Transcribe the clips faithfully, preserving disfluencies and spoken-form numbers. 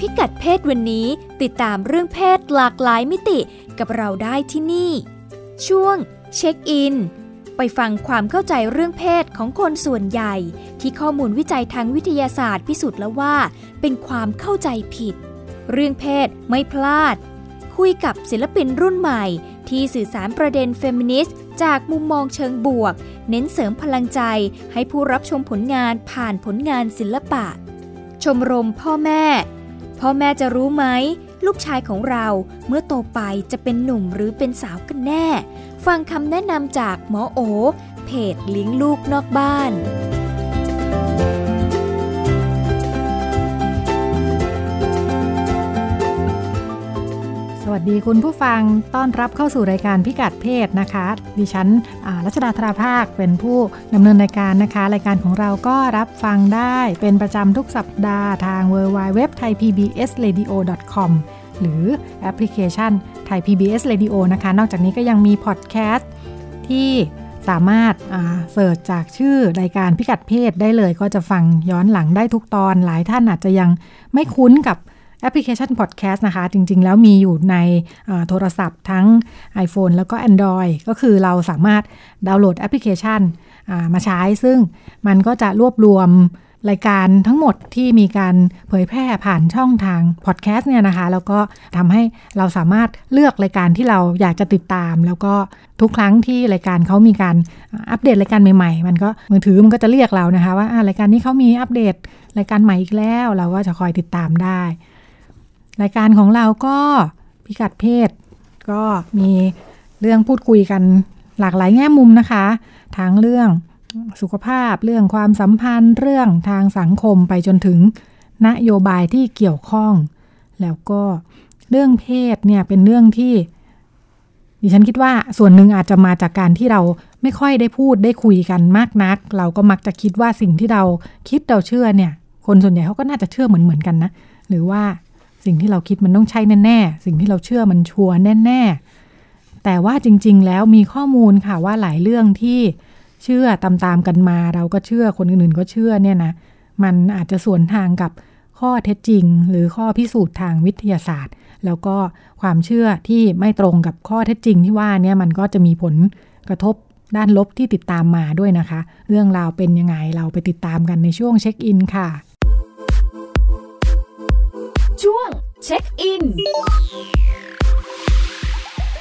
พิกัดเพศวันนี้ติดตามเรื่องเพศหลากหลายมิติกับเราได้ที่นี่ช่วงเช็คอินไปฟังความเข้าใจเรื่องเพศของคนส่วนใหญ่ที่ข้อมูลวิจัยทางวิทยาศาสตร์พิสูจน์แล้วว่าเป็นความเข้าใจผิดเรื่องเพศไม่พลาดคุยกับศิลปินรุ่นใหม่ที่สื่อสารประเด็นเฟมินิสต์จากมุมมองเชิงบวกเน้นเสริมพลังใจให้ผู้รับชมผลงานผ่านผลงานศิลปะชมรมพ่อแม่พ่อแม่จะรู้ไหมลูกชายของเราเมื่อโตไปจะเป็นหนุ่มหรือเป็นสาวกันแน่ฟังคำแนะนำจากหมอโอเพจเลี้ยงลูกนอกบ้านสวัสดีคุณผู้ฟังต้อนรับเข้าสู่รายการพิกัดเพศนะคะดิฉันรัชดาธราภาคเป็นผู้ดำเนินรายการนะคะรายการของเราก็รับฟังได้เป็นประจำทุกสัปดาห์ทาง ดับเบิลยู ดับเบิลยู ดับเบิลยู ดอท ไทยพีบีเอสเรดิโอ ดอท คอม หรือแอปพลิเคชัน Thai พี บี เอส Radio นะคะนอกจากนี้ก็ยังมีพอดแคสต์ที่สามารถเสิร์ชจากชื่อรายการพิกัดเพศได้เลยก็จะฟังย้อนหลังได้ทุกตอนหลายท่านอาจจะยังไม่คุ้นกับแอปพลิเคชันพอดแคสต์นะคะจริงๆแล้วมีอยู่ในโทรศัพท์ทั้ง iPhone แล้วก็ Android ก็คือเราสามารถดาวน์โหลดแอปพลิเคชันมาใช้ซึ่งมันก็จะรวบรวมรายการทั้งหมดที่มีการเผยแพร่ผ่านช่องทางพอดแคสต์เนี่ยนะคะแล้วก็ทำให้เราสามารถเลือกรายการที่เราอยากจะติดตามแล้วก็ทุกครั้งที่รายการเขามีการอัปเดตรายการใหม่ๆมันก็มือถือมันก็จะเรียกเรานะคะว่ารายการนี้เขามีอัปเดตรายการใหม่อีกแล้วเราก็จะคอยติดตามได้รายการของเราก็พิกัดเพศก็มีเรื่องพูดคุยกันหลากหลายแง่มุมนะคะทั้งเรื่องสุขภาพเรื่องความสัมพันธ์เรื่องทางสังคมไปจนถึงนโยบายที่เกี่ยวข้องแล้วก็เรื่องเพศเนี่ยเป็นเรื่องที่ดิฉันคิดว่าส่วนหนึ่งอาจจะมาจากการที่เราไม่ค่อยได้พูดได้คุยกันมากนักเราก็มักจะคิดว่าสิ่งที่เราคิดเราเชื่อเนี่ยคนส่วนใหญ่เขาก็น่าจะเชื่อเหมือนเหมือนกันนะหรือว่าสิ่งที่เราคิดมันต้องใช่แน่ๆสิ่งที่เราเชื่อมันชัวร์แน่ๆแต่ว่าจริงๆแล้วมีข้อมูลค่ะว่าหลายเรื่องที่เชื่อตามๆกันมาเราก็เชื่อคนอื่นๆก็เชื่อเนี่ยนะมันอาจจะสวนทางกับข้อเท็จจริงหรือข้อพิสูจน์ทางวิทยาศาสตร์แล้วก็ความเชื่อที่ไม่ตรงกับข้อเท็จจริงที่ว่าเนี่ยมันก็จะมีผลกระทบด้านลบที่ติดตามมาด้วยนะคะเรื่องราวเป็นยังไงเราไปติดตามกันในช่วงเช็คอินค่ะช่วงเช็คอิน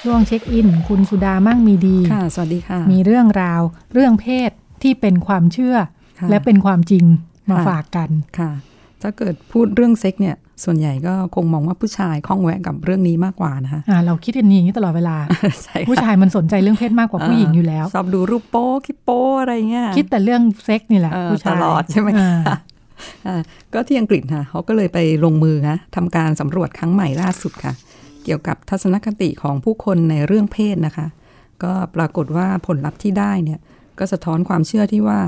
ช่วงเช็คอินคุณสุดามั่งมีดีค่ะสวัสดีค่ะมีเรื่องราวเรื่องเพศที่เป็นความเชื่อและเป็นความจริงมาฝากกันค่ะถ้าเกิดพูดเรื่องเซ็กเนี่ยส่วนใหญ่ก็คงมองว่าผู้ชายคล่องแวะกับเรื่องนี้มากกว่านะคะอ่าเราคิดกันอย่างนี้ตลอดเวลา ผู้ชายมันสนใจเรื่องเพศมากกว่าผู้หญิงอยู่แล้วชอบดูรูปโป๊คิปโป๊อะไรเงี้ยคิดแต่เรื่องเซ็กนี่แหละผู้ชายตลอดใช่ไหมก็ที่อังกฤษค่ะเขาก็เลยไปลงมือนะทำการสำรวจครั้งใหม่ล่าสุดค่ะเกี่ยวกับทัศนคติของผู้คนในเรื่องเพศนะคะก็ปรากฏว่าผลลัพธ์ที่ได้เนี่ยก็สะท้อนความเชื่อที่ว่า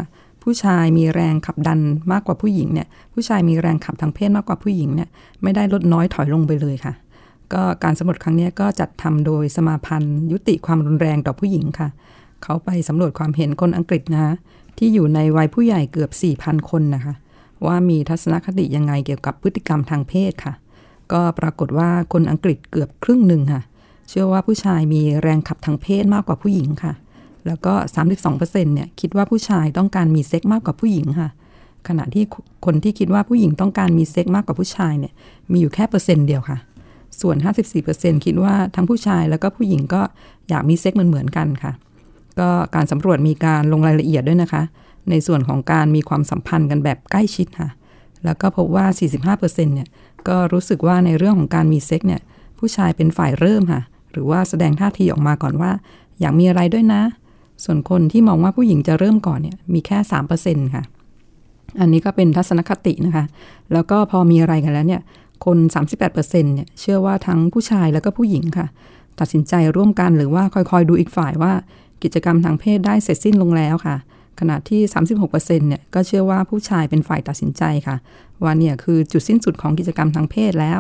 ผู้ชายมีแรงขับดันมากกว่าผู้หญิงเนี่ยผู้ชายมีแรงขับทางเพศมากกว่าผู้หญิงเนี่ยไม่ได้ลดน้อยถอยลงไปเลยค่ะก็การสำรวจครั้งนี้ก็จัดทำโดยสมาพันธ์ยุติความรุนแรงต่อผู้หญิงค่ะเขาไปสำรวจความเห็นคนอังกฤษนะคะที่อยู่ในวัยผู้ใหญ่เกือบ สี่พัน คนนะคะว่ามีทัศนคติยังไงเกี่ยวกับพฤติกรรมทางเพศค่ะก็ปรากฏว่าคนอังกฤษเกือบครึ่งหนึ่งค่ะเชื่อว่าผู้ชายมีแรงขับทางเพศมากกว่าผู้หญิงค่ะแล้วก็ สามสิบสองเปอร์เซ็นต์ เนี่ยคิดว่าผู้ชายต้องการมีเซ็กมากกว่าผู้หญิงค่ะขณะที่คนที่คิดว่าผู้หญิงต้องการมีเซ็กมากกว่าผู้ชายเนี่ยมีอยู่แค่เปอร์เซ็นต์เดียวค่ะส่วน ห้าสิบสี่เปอร์เซ็นต์ คิดว่าทั้งผู้ชายแล้วก็ผู้หญิงก็อยากมีเซ็กเหมือนๆกันค่ะก็การสำรวจมีการลงรายละเอียดด้วยนะคะในส่วนของการมีความสัมพันธ์กันแบบใกล้ชิดค่ะแล้วก็พบว่า สี่สิบห้าเปอร์เซ็นต์ เนี่ยก็รู้สึกว่าในเรื่องของการมีเซ็กเนี่ยผู้ชายเป็นฝ่ายเริ่มค่ะหรือว่าแสดงท่าทีออกมาก่อนว่าอยากมีอะไรด้วยนะส่วนคนที่มองว่าผู้หญิงจะเริ่มก่อนเนี่ยมีแค่ สามเปอร์เซ็นต์ ค่ะอันนี้ก็เป็นทัศนคตินะคะแล้วก็พอมีอะไรกันแล้วเนี่ยคน สามสิบแปดเปอร์เซ็นต์ เนี่ยเชื่อว่าทั้งผู้ชายแล้วก็ผู้หญิงค่ะ ตัดสินใจร่วมกันหรือว่าคอยๆดูอีกฝ่ายว่ากิจกรรมทางเพศได้เสร็จสิ้นลงแล้วค่ะขณะที่ สามสิบหกเปอร์เซ็นต์ เนี่ยก็เชื่อว่าผู้ชายเป็นฝ่ายตัดสินใจค่ะว่าเนี่ยคือจุดสิ้นสุดของกิจกรรมทางเพศแล้ว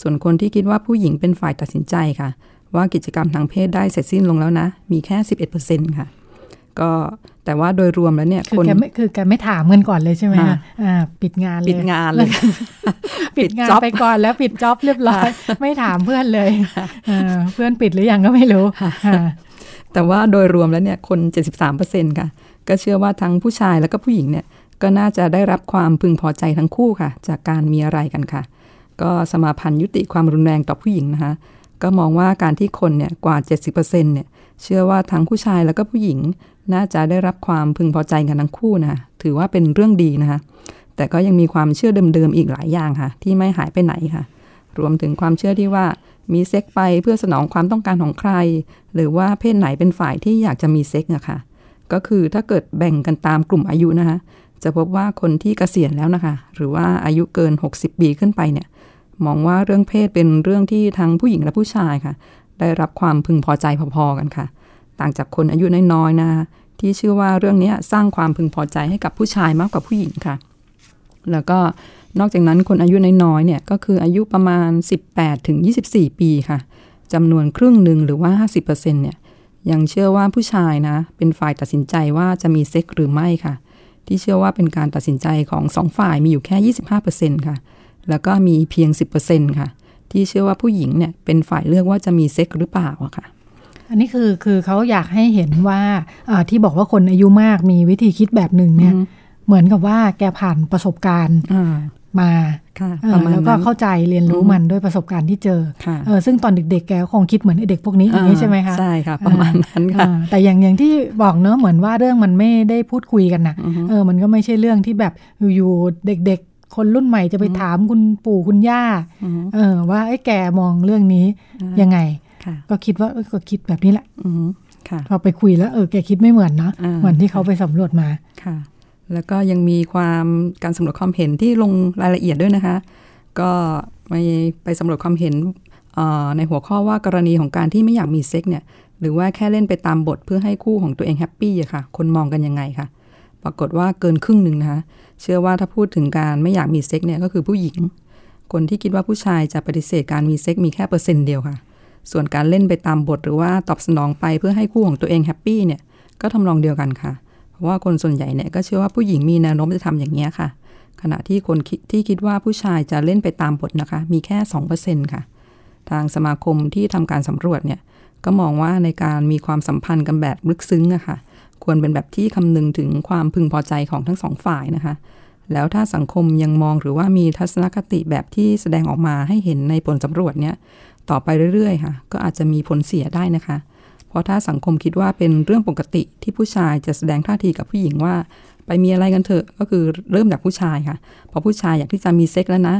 ส่วนคนที่คิดว่าผู้หญิงเป็นฝ่ายตัดสินใจค่ะว่ากิจกรรมทางเพศได้เสร็จสิ้นลงแล้วนะมีแค่ สิบเอ็ดเปอร์เซ็นต์ ค่ะก็แต่ว่าโดยรวมแล้วเนี่ยคนคือแกไม่ถามเงินก่อนเลยใช่ไหมคะปิดงานเลยปิดงานเลยปิดงานไปก่อนแล้วปิดจ็อบเรียบร้อยไม่ถามเพื่อนเลยเพื่อนปิดหรือยังก็ไม่รู้แต่ว่าโดยรวมแล้วเนี่ยคน เจ็ดสิบสามเปอร์เซ็นต์ ค่ะก็เชื่อว่าทั้งผู้ชายและก็ผู้หญิงเนี่ยก็น่าจะได้รับความพึงพอใจทั้งคู่ค่ะจากการมีอะไรกันค่ะก็สมาพันธ์ยุติความรุนแรงต่อผู้หญิงนะคะก็มองว่าการที่คนเนี่ยกว่า เจ็ดสิบเปอร์เซ็นต์ เนี่ยเชื่อว่าทั้งผู้ชายและก็ผู้หญิงน่าจะได้รับความพึงพอใจกันทั้งคู่นะถือว่าเป็นเรื่องดีนะคะแต่ก็ยังมีความเชื่อเดิมๆอีกหลายอย่างค่ะที่ไม่หายไปไหนค่ะรวมถึงความเชื่อที่ว่ามีเซ็กไปเพื่อสนองความต้องการของใครหรือว่าเพศไหนเป็นฝ่ายที่อยากจะมีเซ็กอะค่ะก็คือถ้าเกิดแบ่งกันตามกลุ่มอายุนะคะจะพบว่าคนที่เกษียณแล้วนะคะหรือว่าอายุเกินหกสิบปีขึ้นไปเนี่ยมองว่าเรื่องเพศเป็นเรื่องที่ทั้งผู้หญิงและผู้ชายค่ะได้รับความพึงพอใจพอๆกันค่ะต่างจากคนอายุน้อยๆนะคะที่ชื่อว่าเรื่องนี้สร้างความพึงพอใจให้กับผู้ชายมากกว่าผู้หญิงค่ะแล้วก็นอกจากนั้นคนอายุน้อยๆเนี่ยก็คืออายุประมาณ สิบแปดถึงยี่สิบสี่ปีค่ะจำนวนครึ่งหนึ่งหรือว่า ห้าสิบเปอร์เซ็นต์ เนี่ยยังเชื่อว่าผู้ชายนะเป็นฝ่ายตัดสินใจว่าจะมีเซ็กหรือไม่ค่ะที่เชื่อว่าเป็นการตัดสินใจของสองฝ่ายมีอยู่แค่ ยี่สิบห้าเปอร์เซ็นต์ ค่ะแล้วก็มีเพียง สิบเปอร์เซ็นต์ ค่ะที่เชื่อว่าผู้หญิงเนี่ยเป็นฝ่ายเลือกว่าจะมีเซ็กหรือเปล่าค่ะอันนี้คือคือเขาอยากให้เห็นว่าที่บอกว่าคนอายุมากมีวิธีคิดแบบหนึ่งเนี่ยเหมือนกับว่าแกผ่านประสบการณ์มาแล้วก็เข้าใจเรียนรู้มันด้วยประสบการณ์ที่เจอเออซึ่งตอนเด็กๆแกคงคิดเหมือนเด็กพวกนี้อย่างนี้ใช่ไหมคะใช่ค่ะประมาณนั้นค่ะแต่อย่างอย่างที่บอกเนอะเหมือนว่าเรื่องมันไม่ได้พูดคุยกันนะเออมันก็ไม่ใช่เรื่องที่แบบอยู่เด็กๆคนรุ่นใหม่จะไปถามคุณปู่คุณย่าเออว่าไอ้แกมองเรื่องนี้ยังไงก็คิดว่าก็คิดแบบนี้แหละพอไปคุยแล้วเออแกคิดไม่เหมือนเนาะเหมือนที่เขาไปสำรวจมาค่ะแล้วก็ยังมีความการสำรวจความเห็นที่ลงรายละเอียดด้วยนะคะก็ไปสำรวจความเห็นในหัวข้อว่ากรณีของการที่ไม่อยากมีเซ็กเนี่ยหรือว่าแค่เล่นไปตามบทเพื่อให้คู่ของตัวเองแฮปปี้อะค่ะคนมองกันยังไงค่ะปรากฏว่าเกินครึ่งหนึ่งนะคะเชื่อว่าถ้าพูดถึงการไม่อยากมีเซ็กเนี่ยก็คือผู้หญิงคนที่คิดว่าผู้ชายจะปฏิเสธการมีเซ็กมีแค่เปอร์เซ็นต์เดียวค่ะส่วนการเล่นไปตามบทหรือว่าตอบสนองไปเพื่อให้คู่ของตัวเองแฮปปี้เนี่ยก็ทำนองเดียวกันค่ะเพราะว่าคนส่วนใหญ่เนี่ยก็เชื่อว่าผู้หญิงมีแนวโน้มจะทำอย่างนี้ค่ะขณะที่คนที่คิดว่าผู้ชายจะเล่นไปตามบทนะคะมีแค่ สองเปอร์เซ็นต์ ค่ะทางสมาคมที่ทำการสำรวจเนี่ยก็มองว่าในการมีความสัมพันธ์กันแบบลึกซึ้งอะค่ะควรเป็นแบบที่คำนึงถึงความพึงพอใจของทั้งสองฝ่ายนะคะแล้วถ้าสังคมยังมองหรือว่ามีทัศนคติแบบที่แสดงออกมาให้เห็นในผลสำรวจเนี่ยต่อไปเรื่อยๆค่ะก็อาจจะมีผลเสียได้นะคะเพราะถ้าสังคมคิดว่าเป็นเรื่องปกติที่ผู้ชายจะแสดงท่าทีกับผู้หญิงว่าไปมีอะไรกันเถอะก็คือเริ่มจากผู้ชายค่ะพอผู้ชายอยากที่จะมีเซ็กแล้วนะ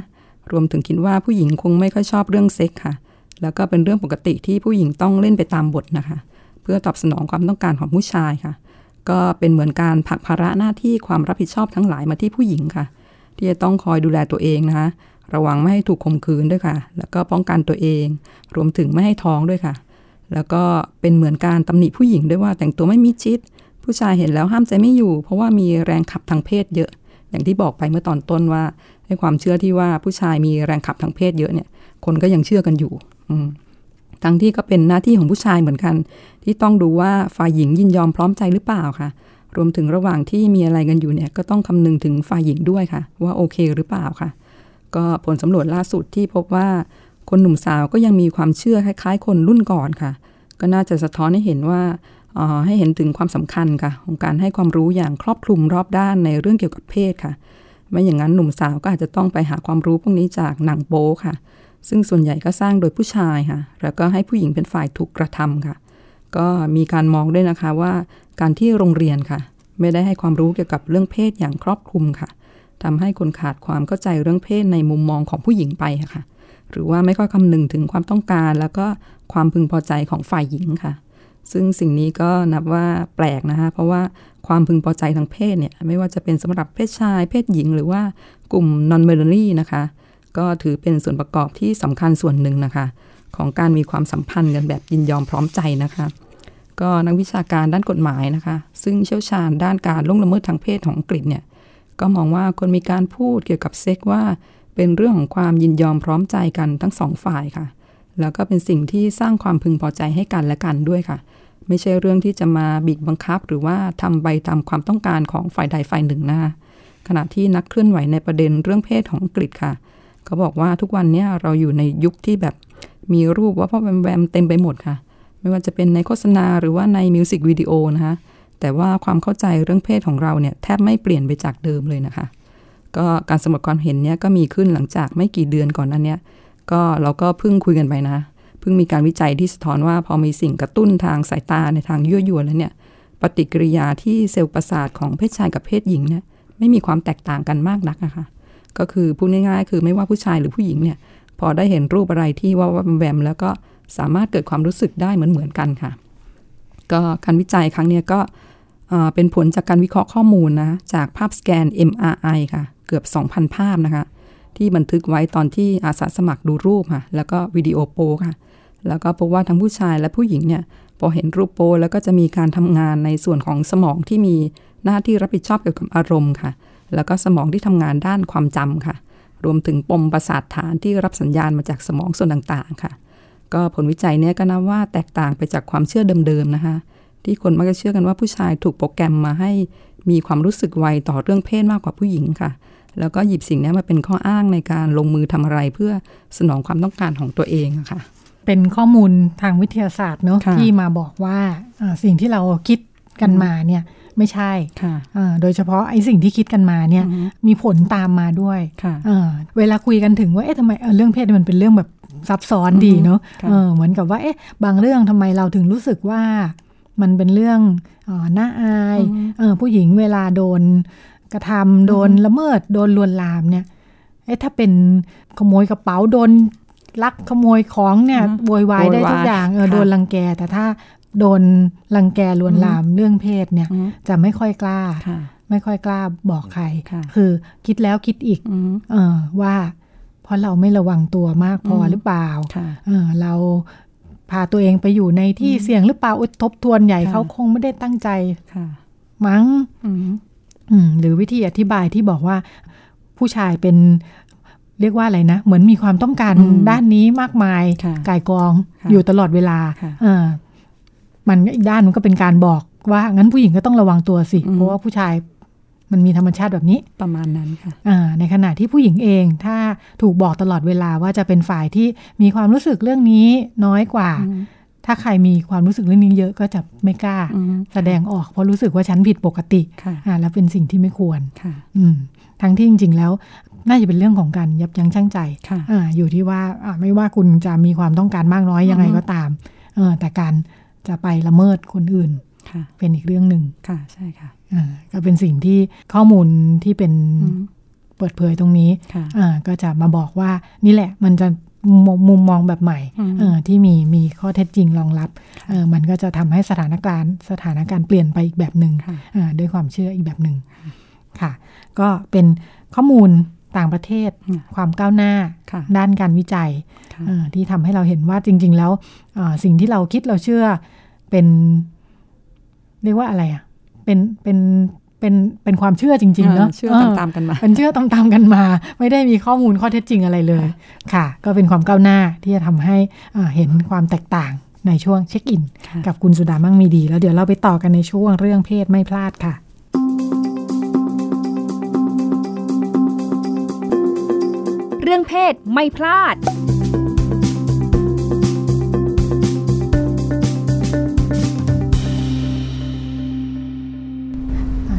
รวมถึงคิดว่าผู้หญิงคงไม่ค่อยชอบเรื่องเซ็กค่ะแล้วก็เป็นเรื่องปกติที่ผู้หญิงต้องเล่นไปตามบทนะคะเพื่อตอบสนองความต้องการของผู้ชายค่ะก็เป็นเหมือนการผลักภาระหน้าที่ความรับผิดชอบทั้งหลายมาที่ผู้หญิงค่ะที่จะต้องคอยดูแลตัวเองนะคะระวังไม่ให้ถูกข่มขืนด้วยค่ะแล้วก็ป้องกันตัวเองรวมถึงไม่ให้ท้องด้วยค่ะแล้วก็เป็นเหมือนการตำหนิผู้หญิงด้วยว่าแต่งตัวไม่มิดชิดผู้ชายเห็นแล้วห้ามใจไม่อยู่เพราะว่ามีแรงขับทางเพศเยอะอย่างที่บอกไปเมื่อตอนต้นว่าให้ความเชื่อที่ว่าผู้ชายมีแรงขับทางเพศเยอะเนี่ยคนก็ยังเชื่อกันอยู่ทั้งที่ก็เป็นหน้าที่ของผู้ชายเหมือนกันที่ต้องดูว่าฝ่ายหญิงยินยอมพร้อมใจหรือเปล่าค่ะรวมถึงระหว่างที่มีอะไรกันอยู่เนี่ยก็ต้องคำนึงถึงฝ่ายหญิงด้วยค่ะว่าโอเคหรือเปล่าค่ะก็ผลสำรวจล่าสุดที่พบว่าคนหนุ่มสาวก็ยังมีความเชื่อคล้ายๆคนรุ่นก่อนค่ะก็น่าจะสะท้อนให้เห็นว่าอ๋อให้เห็นถึงความสำคัญค่ะของการให้ความรู้อย่างครอบคลุมรอบด้านในเรื่องเกี่ยวกับเพศค่ะไม่อย่างนั้นหนุ่มสาวก็อาจจะต้องไปหาความรู้พวกนี้จากหนังโป๊ค่ะซึ่งส่วนใหญ่ก็สร้างโดยผู้ชายค่ะแล้วก็ให้ผู้หญิงเป็นฝ่ายถูกกระทำค่ะก็มีการมองด้วยนะคะว่าการที่โรงเรียนค่ะไม่ได้ให้ความรู้เกี่ยวกับเรื่องเพศอย่างครอบคลุมค่ะทำให้คนขาดความเข้าใจเรื่องเพศในมุมมองของผู้หญิงไปค่ะหรือว่าไม่ค่อยคำนึงถึงความต้องการแล้วก็ความพึงพอใจของฝ่ายหญิงค่ะซึ่งสิ่งนี้ก็นับว่าแปลกนะคะเพราะว่าความพึงพอใจทางเพศเนี่ยไม่ว่าจะเป็นสำหรับเพศชายเพศหญิงหรือว่ากลุ่ม non binary นะคะก็ถือเป็นส่วนประกอบที่สำคัญส่วนหนึ่งนะคะ ของการมีความสัมพันธ์กันแบบยินยอมพร้อมใจนะคะก็นักวิชาการด้านกฎหมายนะคะซึ่งเชี่ยวชาญด้านการล่วงละเมิดทางเพศของอังกฤษเนี่ยก็มองว่าคนมีการพูดเกี่ยวกับเซ็กว่าเป็นเรื่องของความยินยอมพร้อมใจกันทั้งสองฝ่ายค่ะแล้วก็เป็นสิ่งที่สร้างความพึงพอใจให้กันและกันด้วยค่ะไม่ใช่เรื่องที่จะมาบีบบังคับหรือว่าทำไปตามความต้องการของฝ่ายใดฝ่ายหนึ่งนะคะขณะที่นักเคลื่อนไหวในประเด็นเรื่องเพศของอังกฤษค่ะเขาบอกว่าทุกวันนี้เราอยู่ในยุคที่แบบมีรูปว่าพ่อแวมแวมเต็มไปหมดค่ะไม่ว่าจะเป็นในโฆษณาหรือว่าในมิวสิกวิดีโอนะคะแต่ว่าความเข้าใจเรื่องเพศของเราเนี่ยแทบไม่เปลี่ยนไปจากเดิมเลยนะคะก็การสำรวจความเห็นเนี่ยก็มีขึ้นหลังจากไม่กี่เดือนก่อนนั้นเนี่ยก็เราก็เพิ่งคุยกันไปนะเพิ่งมีการวิจัยที่สะท้อนว่าพอมีสิ่งกระตุ้นทางสายตาในทางยั่วยวนแล้วเนี่ยปฏิกิริยาที่เซลล์ประสาทของเพศชายกับเพศหญิงเนี่ยไม่มีความแตกต่างกันมากนักนะคะก็คือพูดง่ายๆคือไม่ว่าผู้ชายหรือผู้หญิงเนี่ยพอได้เห็นรูปอะไรที่ว่าแวมแล้วก็สามารถเกิดความรู้สึกได้เหมือนๆกันค่ะก็การวิจัยครั้งนี้ก็เป็นผลจากการวิเคราะห์ข้อมูลนะจากภาพสแกน เอ็ม อาร์ ไอ ค่ะเกือบ สองพัน ภาพนะคะที่บันทึกไว้ตอนที่อาสาสมัครดูรูปค่ะแล้วก็วิดีโอโปค่ะแล้วก็พบว่าทั้งผู้ชายและผู้หญิงเนี่ยพอเห็นรูปโปแล้วก็จะมีการทำงานในส่วนของสมองที่มีหน้าที่รับผิดชอบเกี่ยวกับอารมณ์ค่ะแล้วก็สมองที่ทำงานด้านความจำค่ะรวมถึงปมประสาทฐานที่รับสัญญาณมาจากสมองส่วนต่างๆค่ะก็ผลวิจัยเนี่ยก็นับว่าแตกต่างไปจากความเชื่อเดิมๆนะคะที่คนมักจะเชื่อกันว่าผู้ชายถูกโปรแกรมมาให้มีความรู้สึกไวต่อเรื่องเพศมากกว่าผู้หญิงค่ะแล้วก็หยิบสิ่งนี้มาเป็นข้ออ้างในการลงมือทำอะไรเพื่อสนองความต้องการของตัวเองค่ะเป็นข้อมูลทางวิทยาศาสตร์เนาะที่มาบอกว่าสิ่งที่เราคิดกันมาเนี่ยไม่ใช่โดยเฉพาะไอ้สิ่งที่คิดกันมาเนี่ยมีผลตามมาด้วยเวลาคุยกันถึงว่าเอ๊ะทำไมเรื่องเพศมันเป็นเรื่องแบบซับซ้อนดีเนาะเหมือนกับว่าเอ๊ะบางเรื่องทำไมเราถึงรู้สึกว่ามันเป็นเรื่องน่าอายผู้หญิงเวลาโดนกระทำโดนละเมิดโดนลวนลามเนี่ยเอ๊ะถ้าเป็นขโมยกระเป๋าโดนลักขโมยของเนี่ยโวยวายได้ทุกอย่างเออโดนรังแกแต่ถ้าโดนรังแกลวนลามเรื่องเพศเนี่ยจะไม่ค่อยกล้าไม่ค่อยกล้าบอกใครคือคิดแล้วคิดอีกเออว่าเพราะเราไม่ระวังตัวมากพอหรือเปล่าเออเราพาตัวเองไปอยู่ในที่เสี่ยงหรือเปล่าอุทบทวนใหญ่เขาคงไม่ได้ตั้งใจมั้งหรือวิธีอธิบายที่บอกว่าผู้ชายเป็นเรียกว่าอะไรนะเหมือนมีความต้องการด้านนี้มากมายก่ายกองอยู่ตลอดเวลาอ่ามันอีกด้านมันก็เป็นการบอกว่างั้นผู้หญิงก็ต้องระวังตัวสิเพราะว่าผู้ชายมันมีธรรมชาติแบบนี้ประมาณนั้นค่ะอ่าในขณะที่ผู้หญิงเองถ้าถูกบอกตลอดเวลาว่าจะเป็นฝ่ายที่มีความรู้สึกเรื่องนี้น้อยกว่าถ้าใครมีความรู้สึกเรื่องนี้เยอะก็จะไม่กล้าแสดงออกเพราะรู้สึกว่าฉันผิดปกติอ่าแล้วเป็นสิ่งที่ไม่ควรค่ะอืมทั้งที่จริงๆแล้วน่าจะเป็นเรื่องของการยับยั้งชั่งใจอ่าอยู่ที่ว่าไม่ว่าคุณจะมีความต้องการมากน้อยยังไงก็ตามเออแต่การจะไปละเมิดคนอื่นเป็นอีกเรื่องหนึ่งค่ะใช่ค่ะอ่าก็เป็นสิ่งที่ข้อมูลที่เป็นเปิดเผยตรงนี้อ่าก็จะมาบอกว่านี่แหละมันจะมุมมองแบบใหม่เออที่มีมีข้อเท็จจริงรองรับเออมันก็จะทำให้สถานการณ์สถานการณ์เปลี่ยนไปอีกแบบหนึ่งอ่าด้วยความเชื่ออีกแบบหนึ่งค่ะก็เป็นข้อมูลต่างประเทศความก้าวหน้าด้านการวิจัยที่ทำให้เราเห็นว่าจริงๆแล้วสิ่งที่เราคิดเราเชื่อเป็นเรียกว่าอะไรอ่ะเป็นเป็นเป็นเป็นความเชื่อจริงๆเนาะเชื่อตามๆกันมาเป็นเชื่อตามๆกันมาไม่ได้มีข้อมูลข้อเท็จจริงอะไรเลยค่ะก็เป็นความก้าวหน้าที่จะทำให้เห็นความแตกต่างในช่วงเช็คอินกับคุณสุดามั่งมีดีแล้วเดี๋ยวเราไปต่อกันในช่วงเรื่องเพศไม่พลาดค่ะเรื่องเพศไม่พลาด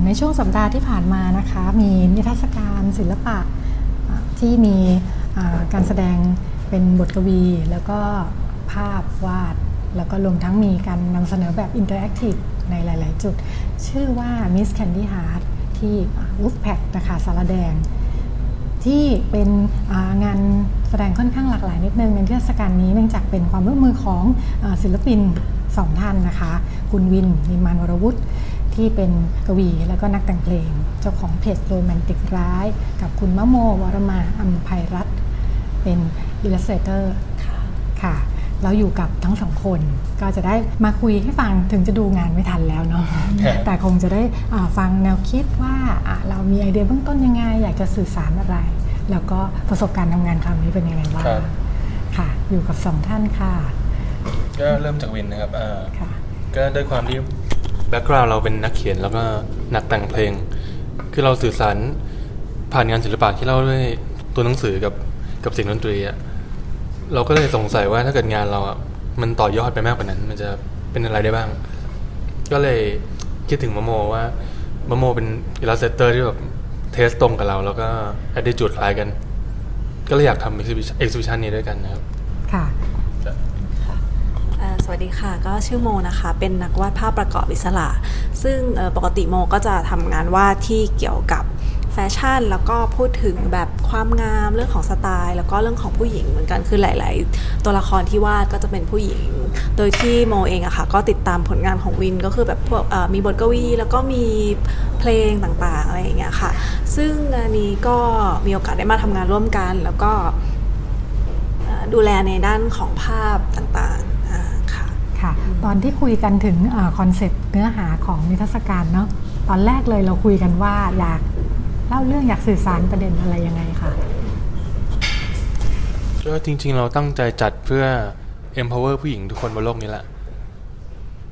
ในช่วงสัปดาห์ที่ผ่านมานะคะมีนิทรรศการศิลปะที่มีการแสดงเป็นบทกวีแล้วก็ภาพวาดแล้วก็รวมทั้งมีการนำเสนอแบบอินเตอร์แอคทีฟในหลายๆจุดชื่อว่า Miss Candy Heart ที่ Wolfpack นะคะสารแดงที่เป็นงานแสดงค่อนข้างหลากหลายนิดนึงในเทศกาลนี้เนื่องจากเป็นความร่วมมือของศิลปินสองท่านนะคะคุณวินนิมานวรวุฒิที่เป็นกวีแล้วก็นักแต่งเพลงเจ้าของเพจโรแมนติกร้ายกับคุณมะโมวรมาอัมภัยรัตน์เป็นอิลลัสเตรเตอร์ค่ะ เราอยู่กับทั้งสองคนก็จะได้มาคุยให้ฟังถึงจะดูงานไม่ทันแล้วเนาะ แต่คงจะได้ฟังแนวคิดว่าเรามีไอเดียเบื้องต้นยังไงอยากจะสื่อสารอะไรแล้วก็ประสบการณ์ทำงานครั้งนี้เป็นยังไงบ้างค่ะอยู่กับสองท่านค่ะก็เริ่มจากวินนะครับก็ด้วยความที่แบ็กกราวด์เราเป็นนักเขียนแล้วก็นักแต่งเพลงคือเราสื่อสารผ่านงานศิลปะที่เล่าด้วยตัวหนังสือกับกับเสียงดนตรีอ่ะเราก็เลยสงสัยว่าถ้าเกิดงานเราอ่ะมันต่อยอดไปมากกว่านั้นมันจะเป็นอะไรได้บ้างก็เลยคิดถึงมะโมว่ามะโมเป็นอิลลัสเตเตอร์ที่แบบเทสตรงกับเราแล้วก็แอททิจูดคล้ายกันก็เลยอยากทำเอ็กซิบิชันนี้ด้วยกันนะครับค่ะสวัสดีค่ะก็ชื่อโมนะคะเป็นนักวาดภาพประกอบอิสระซึ่งปกติโมก็จะทำงานวาดที่เกี่ยวกับแฟชั่นแล้วก็พูดถึงแบบความงามเรื่องของสไตล์แล้วก็เรื่องของผู้หญิงเหมือนกันคือหลายๆตัวละครที่วาดก็จะเป็นผู้หญิงโดยที่โมเองอะค่ะก็ติดตามผลงานของวินก็คือแบบพวกมีบทกวีแล้วก็มีเพลงต่างๆอะไรอย่างเงี้ยค่ะซึ่งอันนี้ก็มีโอกาสได้มาทำงานร่วมกันแล้วก็ดูแลในด้านของภาพต่างๆตอนที่คุยกันถึงคอนเซ็ปต์เนื้อหาของนิทรรศการเนาะตอนแรกเลยเราคุยกันว่าอยากเล่าเรื่องอยากสื่อสารประเด็นอะไรยังไงค่ะก็จริงๆเราตั้งใจจัดเพื่อ empower ผู้หญิงทุกคนบนโลกนี้แหละ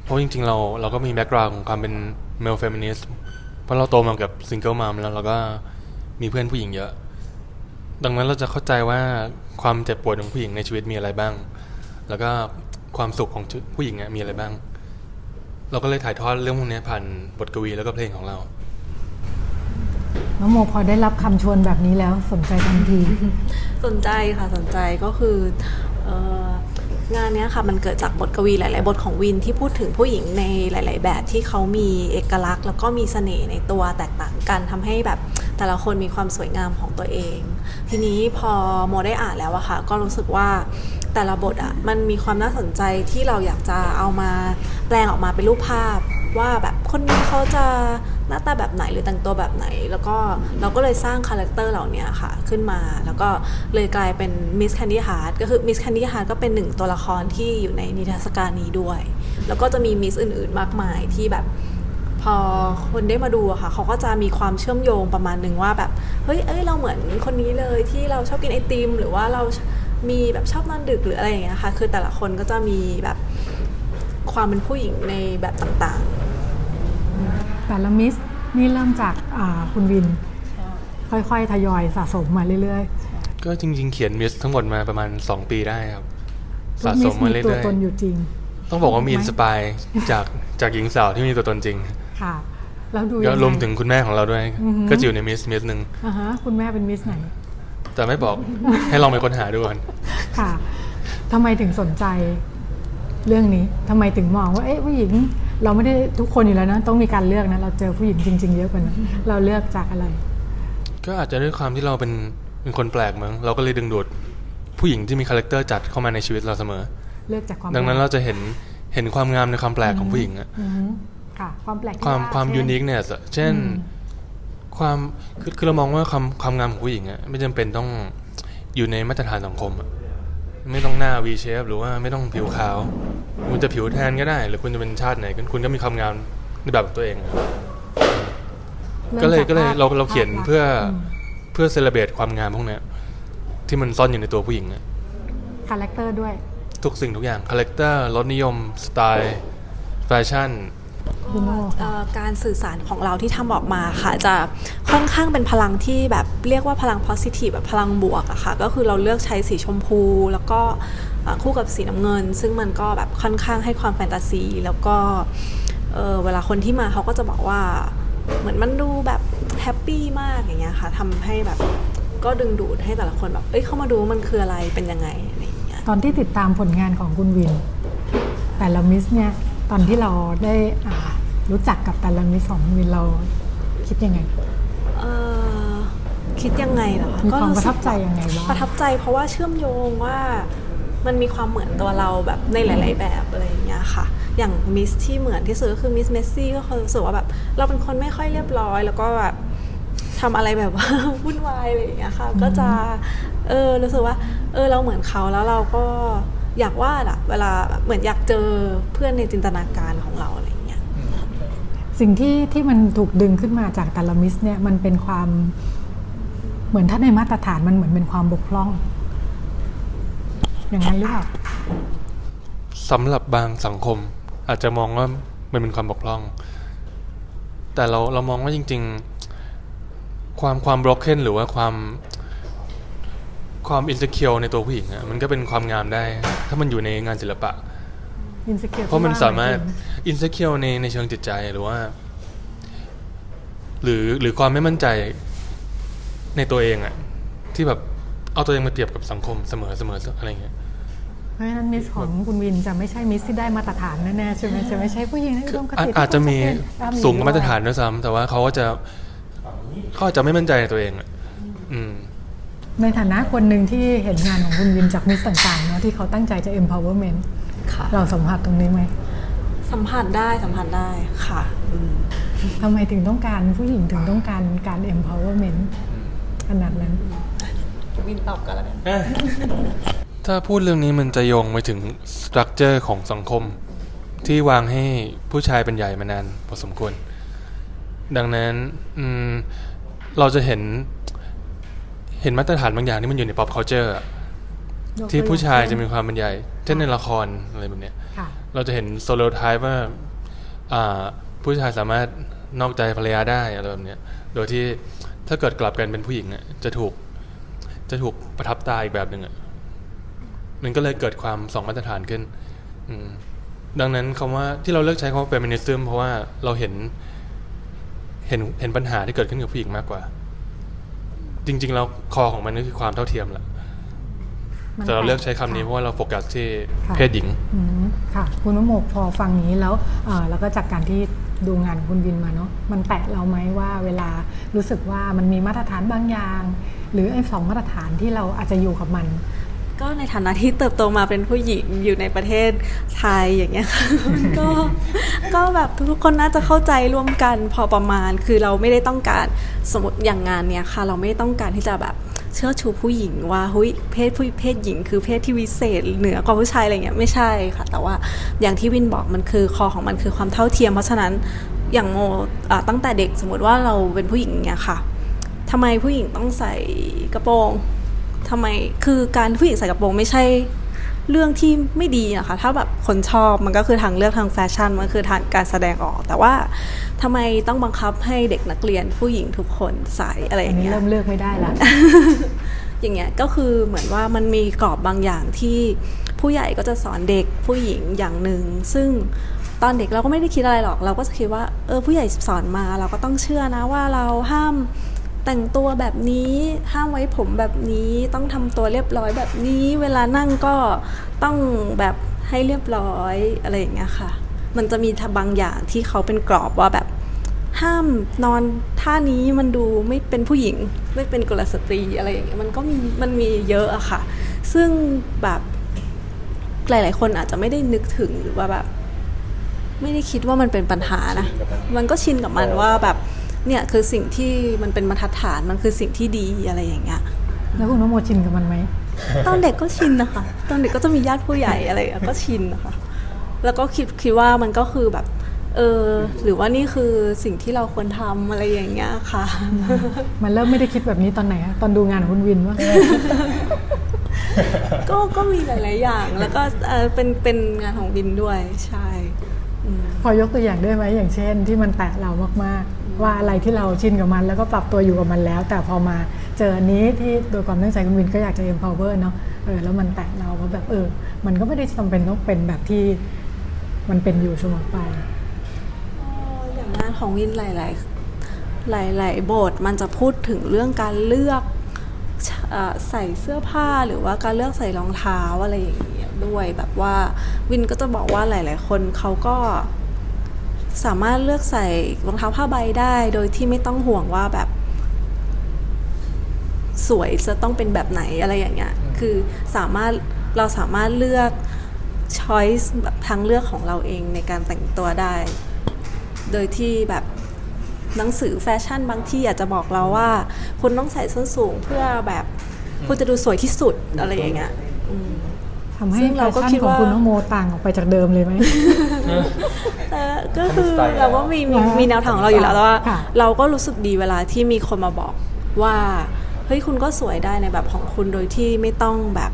เพราะจริงๆเราเราก็มีแบ็กกราวด์ของความเป็น male feminist เพราะเราโตมากับ single mom แล้วเราก็มีเพื่อนผู้หญิงเยอะดังนั้นเราจะเข้าใจว่าความเจ็บปวดของผู้หญิงในชีวิตมีอะไรบ้างแล้วก็ความสุขของผู้หญิงมีอะไรบ้างเราก็เลยถ่ายทอดเรื่องพวกนี้ผ่านบทกวีแล้วก็เพลงของเราน้องโมพอได้รับคำชวนแบบนี้แล้วสนใจทันทีสนใจค่ะสนใจก็คืองานนี้ค่ะมันเกิดจากบทกวีหลายๆบทของวินที่พูดถึงผู้หญิงในหลายๆแบบที่เขามีเอกลักษณ์แล้วก็มีเสน่ห์ในตัวแตกต่างกันทำให้แบบแต่ละคนมีความสวยงามของตัวเองทีนี้พอโมได้อ่านแล้วอะค่ะก็รู้สึกว่าแต่ละบทอ่ะมันมีความน่าสนใจที่เราอยากจะเอามาแปลงออกมาเป็นรูปภาพว่าแบบคนนี้เขาจะหน้าตาแบบไหนหรือแต่งตัวแบบไหนแล้วก็เราก็เลยสร้างคาแรคเตอร์เหล่านี้ค่ะขึ้นมาแล้วก็เลยกลายเป็นมิสแคนดี้ฮาร์ทก็คือมิสแคนดี้ฮาร์ทก็เป็นหนึ่งตัวละครที่อยู่ในนิทรรศการนี้ด้วยแล้วก็จะมีมิสอื่นๆมากมายที่แบบพอคนได้มาดูอะค่ะเขาก็จะมีความเชื่อมโยงประมาณนึงว่าแบบเฮ้ยเอ้ยเราเหมือนคนนี้เลยที่เราชอบกินไอติมหรือว่าเรามีแบบชอบนอนดึกหรืออะไรอย่างเงี้ยค่ะคือแต่ละคนก็จะมีแบบความเป็นผู้หญิงในแบบต่างๆแต่ละมิสนี่เริ่มจากคุณวินค่อยๆทยอยสะสมมาเรื่อยๆก็จริงๆเขียนมิสทั้งหมดมาประมาณสองปีได้ครับสะสมมาเรื่อยๆตัวตนอยู่จริงต้องบอกว่ามีอินสปายจากจากหญิงสาวที่มีตัวตนจริงค่ะแล้วดูรวมถึงคุณแม่ของเราด้วยก็อยู่ในมิสมิสนึงอ่าฮะคุณแม่เป็นมิสไหนแต่ไม่บอกให้ลองไปค้นหาดูก่อนค่ะทำไมถึงสนใจเรื่องนี้ทำไมถึงมองว่าเอ๊ะผู้หญิงเราไม่ได้ทุกคนอยู่แล้วนะต้องมีการเลือกนะเราเจอผู้หญิงจริงๆเยอะกว่านะเราเลือกจากอะไรก็อาจจะด้วยความที่เราเป็นเป็นคนแปลกมั้งเราก็เลยดึงดูดผู้หญิงที่มีคาแรคเตอร์จัดเข้ามาในชีวิตเราเสมอเลือกจากความดังนั้นเราจะเห็นเห็นความงามในความแปลกของผู้หญิงอะค่ะความแปลกความความยูนิคเนี่ยเช่นความคือคือเรามองว่าความความงามของผู้หญิงอะไม่จำเป็นต้องอยู่ในมาตรฐานสังคมอะไม่ต้องหน้า V shape หรือว่าไม่ต้องผิวขาวคุณจะผิวแทนก็ได้หรือคุณจะเป็นชาติไหนคุณก็มีความงามในแบบตัวเองก็เลยก็เลยเราเราเขียนเพื่อเพื่อเซเลเบรตความงามพวกนี้ที่มันซ่อนอยู่ในตัวผู้หญิงอะคาแรคเตอร์ด้วยทุกสิ่งทุกอย่างคาแรคเตอร์รสนิยมสไตล์แฟชั่นการสื่อสารของเราที่ทำออกมาค่ะจะค่อนข้างเป็นพลังที่แบบเรียกว่าพลัง positive แบบพลังบวกอะค่ะก็คือเราเลือกใช้สีชมพูแล้วก็คู่กับสีน้ำเงินซึ่งมันก็แบบค่อนข้างให้ความแฟนตาซีแล้วก็ เ, เวลาคนที่มาเขาก็จะบอกว่าเหมือนมันดูแบบแฮปปี้มากอย่างเงี้ยค่ะทำให้แบบก็ดึงดูดให้แต่ละคนแบบเอ้ยเข้ามาดูมันคืออะไรเป็นยังไงอะไรอย่างเงี้ยตอนที่ติดตามผลงานของคุณวินแต่ละมิสเนี่ยตอนที่เราได้รู้จักกับแต่ละมิสของวินเราคิดยังไงเออคิดยังไงเหรอคะก็ประทับใจยังไงบ้างประทับใจเพราะว่าเชื่อมโยงว่ามันมีความเหมือนตัวเราแบบในหลายๆแบบอะไรอย่างเงี้ยค่ะอย่างมิสที่เหมือนที่สุดก็คือมิสเมสซี่ก็รู้สึกว่าแบบเราเป็นคนไม่ค่อยเรียบร้อยแล้วก็แบบทำอะไรแบบว่าวุ่นวายอะไรอย่างเงี้ยค่ะก็จะเออรู้สึกว่าเออเราเหมือนเขาแล้วเราก็ อยากวาดอะเวลาเหมือนอยากเจอเพื่อนในจินตนาการของเราอะไรอย่างเงี้ยสิ่งที่ที่มันถูกดึงขึ้นมาจากทาลามิสเนี่ยมันเป็นความเหมือนถ้าในมาตรฐานมันเหมือนเป็นความบกพร่องอย่างนั้นหรือเปล่าสำหรับบางสังคมอาจจะมองว่ามันเป็นความบกพร่องแต่เราเรามองว่าจริงๆความความบล็อกเก้นหรือว่าความความอินเสคิวในตัวผู้หญิงอะมันก็เป็นความงามได้ถ้ามันอยู่ในงานศิลปะเพราะมันสามารถอินเสคิวในในเชิงจิตใจหรือว่าหรือหรือความไม่มั่นใจในตัวเองอะที่แบบเอาตัวเองมาเทียบกับสังคมเสมอเสมออะไรเงี้ยเพราะฉะนั้นมิสของคุณวินจะไม่ใช่มิสที่ได้มาตรฐานแน่ๆใช่ไหมจะไม่ใช่ผู้หญิงที่ต้องคติอาจจะมีสูงกว่ามาตรฐานด้วยซ้ำแต่ว่าเขาก็จะเขาจะไม่มั่นใจในตัวเองอืมในฐานะคนหนึ่งที่เห็นงานของคุณวินจากมิสต่างๆเนาะที่เขาตั้งใจจะ empowerment เราสัมผัสตรงนี้ไหมสัมผัสได้สัมผัสได้ค่ะทำไมถึงต้องการผู้หญิงถึงต้องการการ empowerment ขนาดนั้นวินตอบกันแล้วกันถ้าพูดเรื่องนี้มันจะโยงไปถึงสตรัคเจอร์ของสังคมที่วางให้ผู้ชายเป็นใหญ่มานานพอสมควรดังนั้นเราจะเห็นเห็นมาตรฐานบางอย่างที่มันอยู่ใน pop culture ที่ผู้ชายจะมีความเป็นใหญ่เช่นในละครอะไรแบบเนี้ยเราจะเห็นโซโลไทป์ว่าผู้ชายสามารถนอกใจภรรยาได้อะไรแบบเนี้ยโดยที่ถ้าเกิดกลับกันเป็นผู้หญิงเนี่ยจะถูกจะถูกประทับตาอีกแบบหนึ่งอ่ะมันก็เลยเกิดความสองมาตรฐานขึ้นดังนั้นคำว่าที่เราเลือกใช้คำว่า feminism เพราะว่าเราเห็นเห็นเห็นปัญหาที่เกิดขึ้นกับผู้หญิงมากกว่าจริงๆแล้วคอของมันก็คือความเท่าเทียมแหละแต่เราเลือกใช้คำนี้เพราะว่าเราโฟกัสที่เพศหญิงค่ะคุณนโมกพอฟังนี้แล้วแล้วก็จากการที่ดูงานคุณบินมาเนาะมันแตะเราไหมว่าเวลารู้สึกว่ามันมีมาตรฐานบางอย่างหรือไอ้สองมาตรฐานที่เราอาจจะอยู่กับมันก็ในฐานะที่เติบโตมาเป็นผู้หญิงอยู่ในประเทศไทยอย่างเงี้ยก็ก็แบบทุกคนน่าจะเข้าใจร่วมกันพอประมาณคือเราไม่ได้ต้องการสมมติอย่างงานเนี้ยค่ะเราไม่ได้ต้องการที่จะแบบเชิดชูผู้หญิงว่าเฮ้ยเพศผู้เพศหญิงคือเพศที่วิเศษเหนือกว่าผู้ชายอะไรเงี้ยไม่ใช่ค่ะแต่ว่าอย่างที่วินบอกมันคือคอของมันคือความเท่าเทียมเพราะฉะนั้นอย่างโมตั้งแต่เด็กสมมติว่าเราเป็นผู้หญิงเงี้ยค่ะทำไมผู้หญิงต้องใส่กระโปรงทำไมคือการผู้หญิงใส่กระโปรงไม่ใช่เรื่องที่ไม่ดีนะคะถ้าแบบคนชอบมันก็คือทางเลือกทางแฟชั่นมันคือทางการแสดงออกแต่ว่าทำไมต้องบังคับให้เด็กนักเรียนผู้หญิงทุกคนใส่อะไรอย่างเงี้ยเริ่มเลือกไม่ได้ละ อย่างเงี้ยก็คือเหมือนว่ามันมีกรอบบางอย่างที่ผู้ใหญ่ก็จะสอนเด็กผู้หญิงอย่างนึงซึ่งตอนเด็กเราก็ไม่ได้คิดอะไรหรอกเราก็จะคิดว่าเออผู้ใหญ่สอนมาเราก็ต้องเชื่อนะว่าเราห้ามแต่งตัวแบบนี้ห้ามไว้ผมแบบนี้ต้องทำตัวเรียบร้อยแบบนี้เวลานั่งก็ต้องแบบให้เรียบร้อยอะไรอย่างเงี้ยค่ะมันจะมีบางอย่างที่เขาเป็นกรอบว่าแบบห้ามนอนท่านี้มันดูไม่เป็นผู้หญิงไม่เป็นกุลสตรีอะไรอย่างเงี้ยมันก็มีมันมีเยอะอะค่ะซึ่งแบบหลายๆคนอาจจะไม่ได้นึกถึงหรือว่าแบบไม่ได้คิดว่ามันเป็นปัญหานะมันก็ชินกับมันว่าแบบเนี่ยคือสิ่งที่มันเป็นมาตรฐานมันคือสิ่งที่ดีอะไรอย่างเงี้ยแล้วคุณน้องโมชินกับมันไหมตอนเด็กก็ชินนะคะตอนเด็กก็จะมีญาติผู้ใหญ่อะไรก็ชินนะคะแล้วก็คิดคิดว่ามันก็คือแบบเออหรือว่านี่คือสิ่งที่เราควรทำอะไรอย่างเงี้ยค่ะมันเริ่มไม่ได้คิดแบบนี้ตอนไหนคะตอนดูงานของคุณวินว่าก็ก็มีหลายๆอย่างแล้วก็เออเป็นเป็นงานของวินด้วยใช่พอยกตัวอย่างได้ไหมอย่างเช่นที่มันแตะเรามากๆว่าอะไรที่เราชินกับมันแล้วก็ปรับตัวอยู่กับมันแล้วแต่พอมาเจออันนี้ที่โดยความตั้งใจคุณวินก็อยากจะ empower เนาะเออแล้วมันแตะเราว่าแบบเออมันก็ไม่ได้จำเป็นต้องเป็นแบบที่มันเป็นอยู่เสมอไปอย่างงานของวินหลายๆหลายๆบทมันจะพูดถึงเรื่องการเลือกใส่เสื้อผ้าหรือว่าการเลือกใส่รองเท้าอะไรอย่างเงี้ยด้วยแบบว่าวินก็จะบอกว่าหลายๆคนเขาก็สามารถเลือกใส่รองเท้าผ้าใบได้โดยที่ไม่ต้องห่วงว่าแบบสวยจะต้องเป็นแบบไหนอะไรอย่างเงี้ยคือสามารถเราสามารถเลือก choice แบบทางเลือกของเราเองในการแต่งตัวได้โดยที่แบบหนังสือแฟชั่นบางที่อาจจะบอกเราว่าคุณต้องใส่ส้นสูงเพื่อแบบคุณจะดูสวยที่สุดอะไรอย่างเงี้ย ทำให้เราก็คิดว่าคุณน้องโมต่างออกไปจากเดิมเลยไหมแต่ก็คือเราก็มีมีแนวทางของเราอยู่แล้วว่าเราก็รู้สึกดีเวลาที่มีคนมาบอกว่าเฮ้ยคุณก็สวยได้ในแบบของคุณโดยที่ไม่ต้องแบบ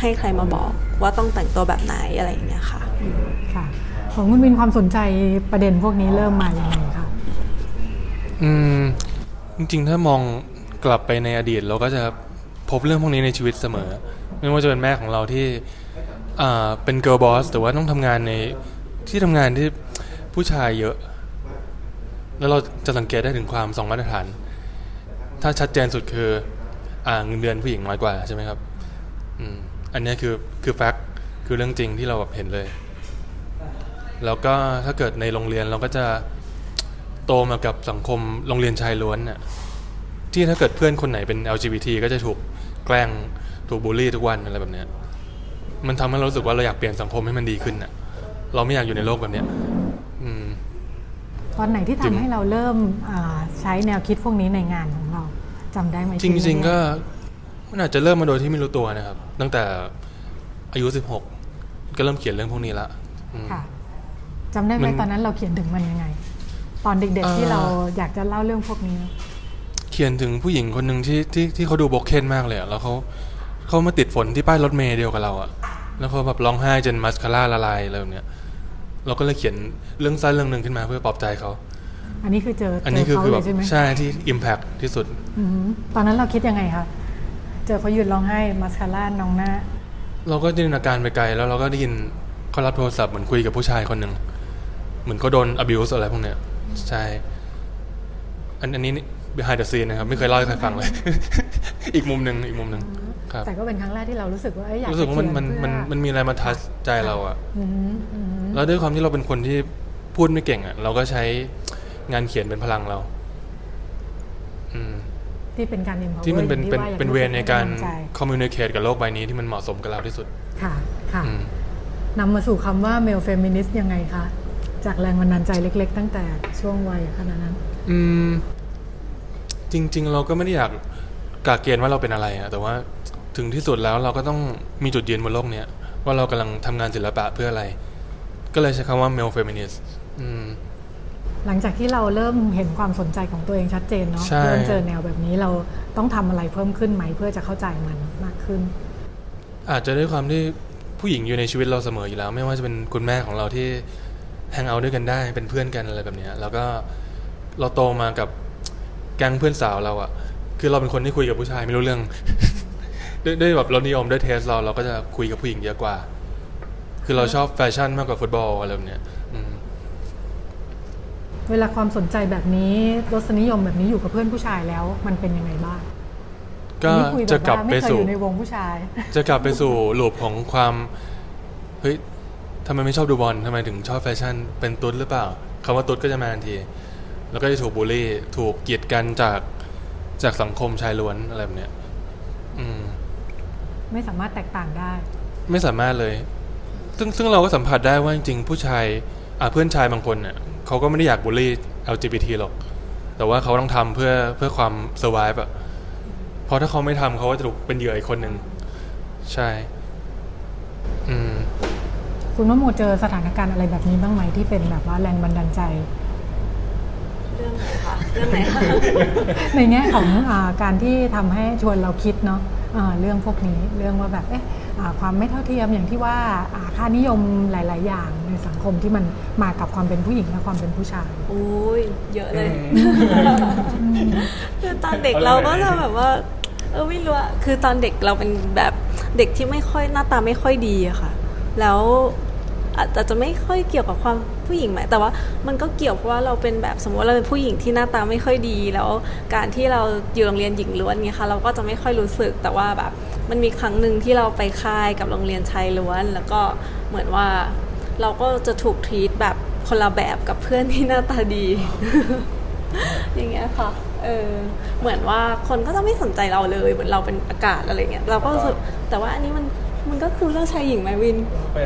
ให้ใครมาบอกว่าต้องแต่งตัวแบบไหนอะไรอย่างเงี้ยค่ะค่ะของคุณวินความสนใจประเด็นพวกนี้เริ่มมาอย่างไรคะอืมจริงๆถ้ามองกลับไปในอดีตเราก็จะพบเรื่องพวกนี้ในชีวิตเสมอไม่ว่าจะเป็นแม่ของเราที่อ่าเป็นเกิร์ลบอสแต่ว่าต้องทำงานในที่ทำงานที่ผู้ชายเยอะแล้วเราจะสังเกตได้ถึงความสองมาตรฐานถ้าชัดเจนสุดคืออ่าเงินเดือนผู้หญิงน้อยกว่าใช่ไหมครับอืมอันนี้คือคือแฟกต์คือเรื่องจริงที่เราแบบเห็นเลยแล้วก็ถ้าเกิดในโรงเรียนเราก็จะโตมากับสังคมโรงเรียนชายล้วนน่ะที่ถ้าเกิดเพื่อนคนไหนเป็น แอล จี บี ที ก็จะถูกแกล้งถูกบูลลี่ทุกวันอะไรแบบเนี้ยมันทำให้เรารู้สึกว่าเราอยากเปลี่ยนสังคมให้มันดีขึ้นน่ะเราไม่อยากอยู่ในโลกแบบเนี้ยอืมตอนไหนที่ทำให้เราเริ่มใช้แนวคิดพวกนี้ในงานของเราจำได้ไหมจริงๆก็มันอาจจะเริ่มมาโดยที่ไม่รู้ตัวนะครับตั้งแต่อายุสิบหกก็เริ่มเขียนเรื่องพวกนี้ละค่ะจำได้ไหมตอนนั้นเราเขียนถึงมันยังไงตอนเด็กๆที่เราอยากจะเล่าเรื่องพวกนี้เขียนถึงผู้หญิงคนหนึ่งที่ที่ที่เขาดูบกเค้นมากเลยแล้วเขาเขามาติดฝนที่ป้ายรถเมล์เดียวกับเราอะแล้วเขาแบบร้องไห้จนมัสคาร่าละลายอะไรแบบเนี้ยเราก็เลยเขียนเรื่องสั้นเรื่องนึงขึ้นมาเพื่อปลอบใจเขาอันนี้คือเจออันนี้คือแบบใช่ที่ impact ที่สุดตอนนั้นเราคิดยังไงคะเจอเขายืนร้องไห้มัสคาร่านองหน้าเราก็จินตนาการไปไกลแล้วเราก็ได้ยินเขารับโทรศัพท์เหมือนคุยกับผู้ชายคนหนึ่งเหมือนเขาโดน abuse อะไรพวกเนี้ยใช่อันอันนี้ behind the scene นะครับไม่เคยเล่าให้ใครฟังเลย อีกมุมนึงอีกมุมนึงครับแต่ก็เป็นครั้งแรกที่เรารู้สึกว่าอยากรู้สึกว่ามันมันมันมันมีอะไรมาทัชใจเราอ่ะแล้วด้วยความที่เราเป็นคนที่พูดไม่เก่งอ่ะเราก็ใช้งานเขียนเป็นพลังเราที่เป็นการที่มันเป็นเป็นเป็นเวรในการคอมมิวนิเคทกับโลกใบนี้ที่มันเหมาะสมกับเราที่สุดค่ะค่ะนำมาสู่คำว่าเมลเฟมินิสต์ยังไงคะจากแรงบันดาลใจเล็กๆตั้งแต่ช่วงวัยขนาดนั้นอืมจริงๆเราก็ไม่ได้อยากกะเกณฑ์ว่าเราเป็นอะไรอะแต่ว่าถึงที่สุดแล้วเราก็ต้องมีจุดยืนบนโลกเนี้ยว่าเรากำลังทำงานศิลปะเพื่ออะไรก็เลยใช้คำว่าเมลเฟมินิสต์หลังจากที่เราเริ่มเห็นความสนใจของตัวเองชัดเจนเนาะเริ่มเจอแนวแบบนี้เราต้องทำอะไรเพิ่มขึ้นไหมเพื่อจะเข้าใจมันมากขึ้นอาจจะด้วยความที่ผู้หญิงอยู่ในชีวิตเราเสมออยู่แล้วไม่ว่าจะเป็นคุณแม่ของเราที่แฮงเอาท์ด้วยกันได้เป็นเพื่อนกันอะไรแบบนี้แล้วก็เราโตมากับแก๊งเพื่อนสาวเราอะคือเราเป็นคนที่คุยกับผู้ชายไม่รู้เรื่อง ด้วยด้วยแบบรสนิยมด้วยเทสเราเราก็จะคุยกับผู้หญิงเยอะกว่าคือเราชอบแฟชั่นมากกว่าฟุตบอลอะไรแบบนี้เวลาความสนใจแบบนี้รสนิยมแบบนี้อยู่กับเพื่อนผู้ชายแล้วมันเป็นยังไงบ้างก็จะกลับไปสู่ในวงผู้ชายจะกลับไปสู่หลุมของความเฮ้ยทำไมไม่ชอบดูบอลทำไมถึงชอบแฟชั่นเป็นตุ๊ดหรือเปล่าคำว่าตุ๊ดก็จะมาทันทีแล้วก็จะถูกบูลลี่ถูกเกลียดกันจากจากสังคมชายล้วนอะไรแบบเนี้ยอืมไม่สามารถแตกต่างได้ไม่สามารถเลยซึ่งซึ่งเราก็สัมผัสได้ว่าจริงๆผู้ชายอ่ะเพื่อนชายบางคนเนี่ยเขาก็ไม่ได้อยากบูลลี่ แอล จี บี ที หรอกแต่ว่าเขาต้องทำเพื่อเพื่อความ survive อ่ะเพราะถ้าเขาไม่ทำเขาก็จะถูกเป็นเหยื่ออีกคนหนึ่งใช่อืมคุณว่าโมเจอสถานการณ์อะไรแบบนี้บ้างไหมที่เป็นแบบว่าแรงบันดาลใจเรื่องไหนคะเรื่องไหนคะในแง่ของการที่ทำให้ชวนเราคิดเนาะเรื่องพวกนี้เรื่องว่าแบบเอ๊ะความไม่เท่าเทียมอย่างที่ว่าค่านิยมหลายๆอย่างในสังคมที่มันมากับความเป็นผู้หญิงและความเป็นผู้ชายโอ้ยเยอะเลยคือตอนเด็กเราก็จะแบบว่าเออไม่รู้อะคือตอนเด็กเราเป็นแบบเด็กที่ไม่ค่อยหน้าตาไม่ค่อยดีอะค่ะแล้วอาจจะไม่ค่อยเกี่ยวกับความผู้หญิงไหมแต่ว่ามันก็เกี่ยวเพราะว่าเราเป็นแบบสมมติเราเป็นผู้หญิงที่หน้าตาไม่ค่อยดีแล้วการที่เราอยู่โรงเรียนหญิงล้วนเนี่ยค่ะเราก็จะไม่ค่อยรู้สึกแต่ว่าแบบมันมีครั้งหนึ่งที่เราไปค่ายกับโรงเรียนชายล้วนแล้วก็เหมือนว่าเราก็จะถูกทีทแบบคนละแบบกับเพื่อนที่หน้าตาดี อย่างเงี้ยค่ะเออเหมือนว่าคนก็จะไม่สนใจเราเลยเหมือนเราเป็นอากาศอะไรเงี้ยเราก็รู้สึกแต่ว่าอันนี้มันมันก็คือเรื่องชายหญิงไหมวิน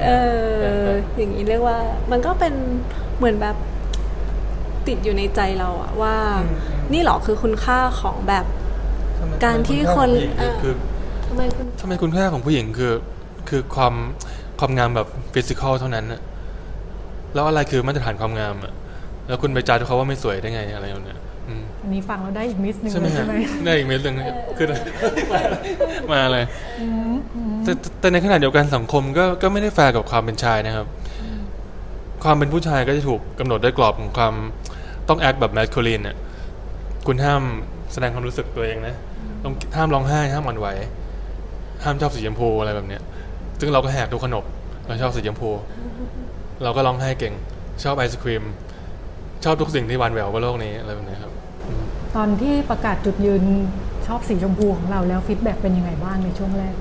เอออย่างนี้เรียกว่ามันก็เป็นเหมือนแบบติดอยู่ในใจเราอะว่านี่หรอคือคุณค่าของแบบการที่คนทำไมคุณค่าของผู้หญิงคือ คือความความงามแบบฟิสิกอลเท่านั้นนะแล้วอะไรคือมาตรฐานความงามอะแล้วคุณไปจัดเขาว่าไม่สวยได้ไงอะไรอย่างเงี้ยอันนี้ฟังเราได้อีกมิสหนึ่งใช่ไหมได้อีกมิสหนึ่งคือมาอะไรแต่แต่ในขณะเดียวกันสังคมก็ก็ไม่ได้แฟร์กับความเป็นชายนะครับความเป็นผู้ชายก็จะถูกกำหนดด้วยกรอบของความต้องแอคแบบแมสคูลีนเนี่ยคุณห้ามแสดงความรู้สึกตัวเองนะต้องห้ามร้องไห้ห้ามอ่อนไหวห้ามชอบสีชมพูอะไรแบบเนี้ยซึ่งเราก็แหกทุกขนบเราชอบสีชมพูเราก็ร้องไห้เก่งชอบไอศครีมชอบทุกสิ่งที่หวานแหววบนโลกนี้อะไรแบบนี้ครับตอนที่ประกาศจุดยืนชอบสีชมพูของเราแล้วฟีดแบ็กเป็นยังไงบ้างในช่วงแรก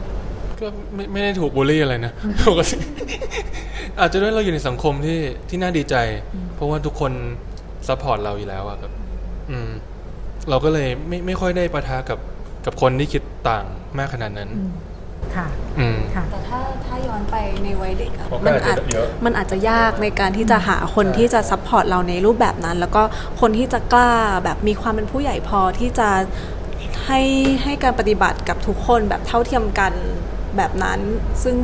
ก็ไม่ไม่ได้ถูกบูลลี่อะไรนะปกติอาจจะด้วยเราอยู่ในสังคมที่ที่น่าดีใจเพราะว่าทุกคนซัพพอร์ตเราอยู่แล้วอะครับอืมเราก็เลยไม่ไม่ค่อยได้ปะทะกับกับคนที่คิดต่างมากขนาดนั้นค่ะอืมค่ะแต่ถ้าถ้าย้อนไปในวัยเด็กมันอาจมันอาจจะยากในการที่จะหาคนที่จะซัพพอร์ตเราในรูปแบบนั้นแล้วก็คนที่จะกล้าแบบมีความเป็นผู้ใหญ่พอที่จะให้ให้การปฏิบัติกับทุกคนแบบเท่าเทียมกันแบบนั้นซึ่ง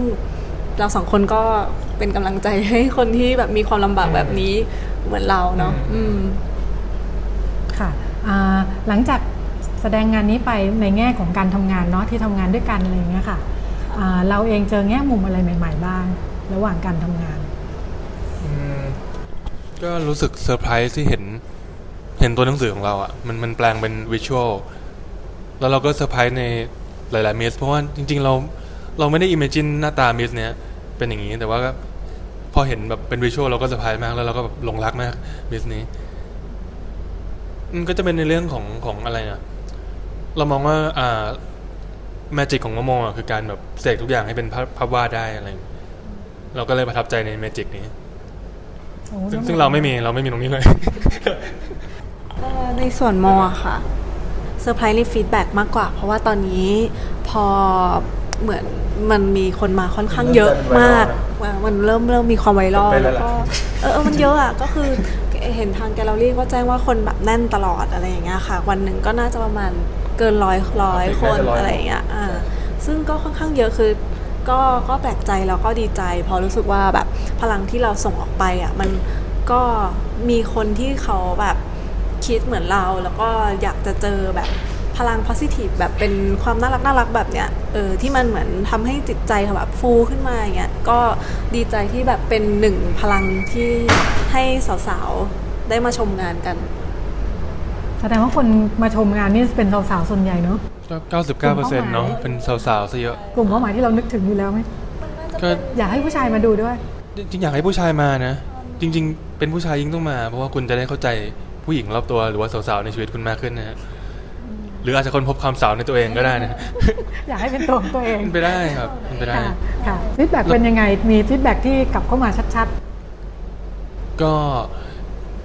เราสองคนก็เป็นกำลังใจให้คนที่แบบมีความลำบากแบบนี้เหมือนเราเนาะอืมค่ะหลังจากแสดงงานนี้ไปในแง่ของการทำงานเนาะที่ทำงานด้วยกันอะไรอย่างเงี้ยค่ะเราเองเจอแง่มุมอะไรใหม่ๆบ้างระหว่างการทำงานก็รู้สึกเซอร์ไพรส์ที่เห็นเห็นตัวหนังสือของเราอ่ะมันมันแปลงเป็นวิชวลแล้วเราก็เซอร์ไพรส์ในหลายๆมิสเพราะว่าจริงๆเราเราไม่ได้อิมเมจินหน้าตามิสเนี้ยเป็นอย่างนี้แต่ว่าพอเห็นแบบเป็นวิชวลเราก็เซอร์ไพรส์มากแล้วเราก็แบบหลงรักมากมิสนี้ก็จะเป็นในเรื่องของของอะไรอ่ะเรามองว่าอ่าแมจิกของโมโมอ่ะคือการแบบเสกทุกอย่างให้เป็นภาพวาดได้อะไรเราก็เลยประทับใจในแมจิกนี้ซึ่งซึ่งเราไม่มีเราไม่มีตรงนี้เลยในส่วนโมอะค่ะเซอร์ไพรส์รีฟีดแบ็กมากกว่าเพราะว่าตอนนี้พอเหมือนมันมีคนมาค่อนข้างเยอะมากมันเริ่มเริ่มมีความไวรัลแล้วก็เออมันเยอะอ่ะก็คือเห็นทางแกลเลอรี่ก็แจ้งว่าคนแบบแน่นตลอดอะไรอย่างเงี้ยค่ะวันหนึ่งก็น่าจะประมาณเกินร้อยร้อยคนอะไรอย่างเงี้ยอ่าซึ่งก็ค่อนข้างเยอะคือก็ก็แปลกใจแล้วก็ดีใจพอรู้สึกว่าแบบพลังที่เราส่งออกไปอ่ะมันก็มีคนที่เขาแบบคิดเหมือนเราแล้วก็อยากจะเจอแบบพลัง positive แบบเป็นความน่ารักน่ารักแบบเนี้ยเออที่มันเหมือนทำให้จิตใจแบบฟูขึ้นมาอย่างเงี้ยก็ดีใจที่แบบเป็นหนึ่งพลังที่ให้สาวๆได้มาชมงานกันแสดงว่าคนมาชมงานนี่เป็นสาวๆส่วนใหญ่เนาะ เก้าสิบเก้าเปอร์เซ็นต์ เนาะเป็นสาวๆซะเยอะกลุ่มเป้าหมายที่เรานึกถึงอยู่แล้วไหมก็อยากให้ผู้ชายมาดูด้วยจริงๆอยากให้ผู้ชายมานะจริงๆเป็นผู้ชายยิ่งต้องมาเพราะว่าคุณจะได้เข้าใจผู้หญิงรอบตัวหรือว่าสาวๆในชีวิตคุณมากขึ้นนะฮะหรืออาจจะค้นพบความสาวในตัวเองก็ได้นะอยากให้เป็นตัวของตัวเองไปได้ครับไปได้ค่ะฟีดแบ็กเป็นยังไงมีฟีดแบ็กที่กลับเข้ามาชัดๆก็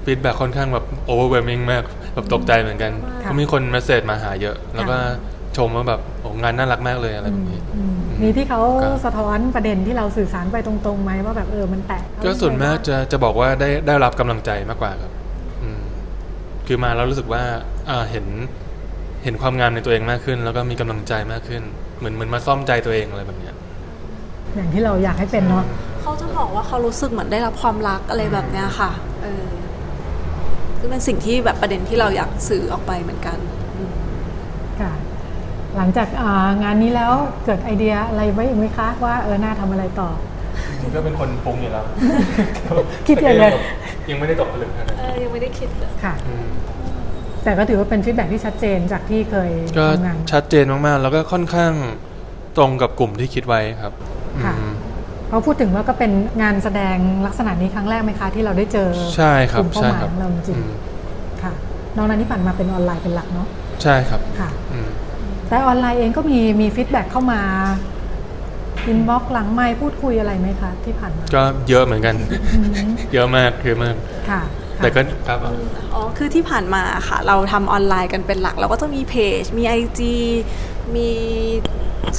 ฟีดแบ็กค่อนข้างแบบโอเวอร์เวลมิ่งมากแบบตกใจเหมือนกันเขามีคนเมสเซจมาหาเยอะแล้วก็ชมว่าแบบโอ้งานน่ารักมากเลยอะไรแบบนี้มีที่เขาสะท้อนประเด็นที่เราสื่อสารไปตรงๆไหมว่าแบบเออมันแตกก็ส่วนมากจะจะบอกว่าได้ได้รับกำลังใจมากกว่าครับคือมาแล้วรู้สึกว่าเห็นเห็นความงามในตัวเองมากขึ้นแล้วก็มีกำลังใจมากขึ้นเหมือนเหมือนมาซ่อมใจตัวเองอะไรแบบนี้อย่างที่เราอยากให้เป็นเนาะเขาจะบอกว่าเขารู้สึกเหมือนได้รับความรักอะไรแบบนี้ค่ะเออก็เป็นสิ่งที่แบบประเด็นที่เราอยากสื่อออกไปเหมือนกันค่ะหลังจากงานนี้แล้วเกิดไอเดียอะไรไว้อีกไหมคะว่าเออหน้าทำอะไรต่อก็เป็นคนปรุงอยู่แล้วคิดอย่างไรยังไม่ได้ตกผลึกนะยังไม่ได้คิดค่ะแต่ก็ถือว่าเป็นฟีดแบ็กที่ชัดเจนจากที่เคยทำงานชัดเจนมากๆแล้วก็ค่อนข้างตรงกับกลุ่มที่คิดไว้ครับค่ะพอพูดถึงว่าก็เป็นงานแสดงลักษณะนี้ครั้งแรกไหมคะที่เราได้เจอใช่ครับใช่ครับเราจริงค่ะนอกจากนี้ผ่านมาเป็นออนไลน์เป็นหลักเนาะใช่ครับค่ะแต่ออนไลน์เองก็มีมีฟีดแบ็กเข้ามาอินบ็อกซ์หลังไมค์พูดคุยอะไรไหมคะที่ผ่านมาก็เยอะเหมือนกันเยอะมากเยอะมากค่ะแต่ก็ครับอ๋อคือที่ผ่านมาค่ะเราทำออนไลน์กันเป็นหลักเราก็จะมีเพจมี ไอ จี มี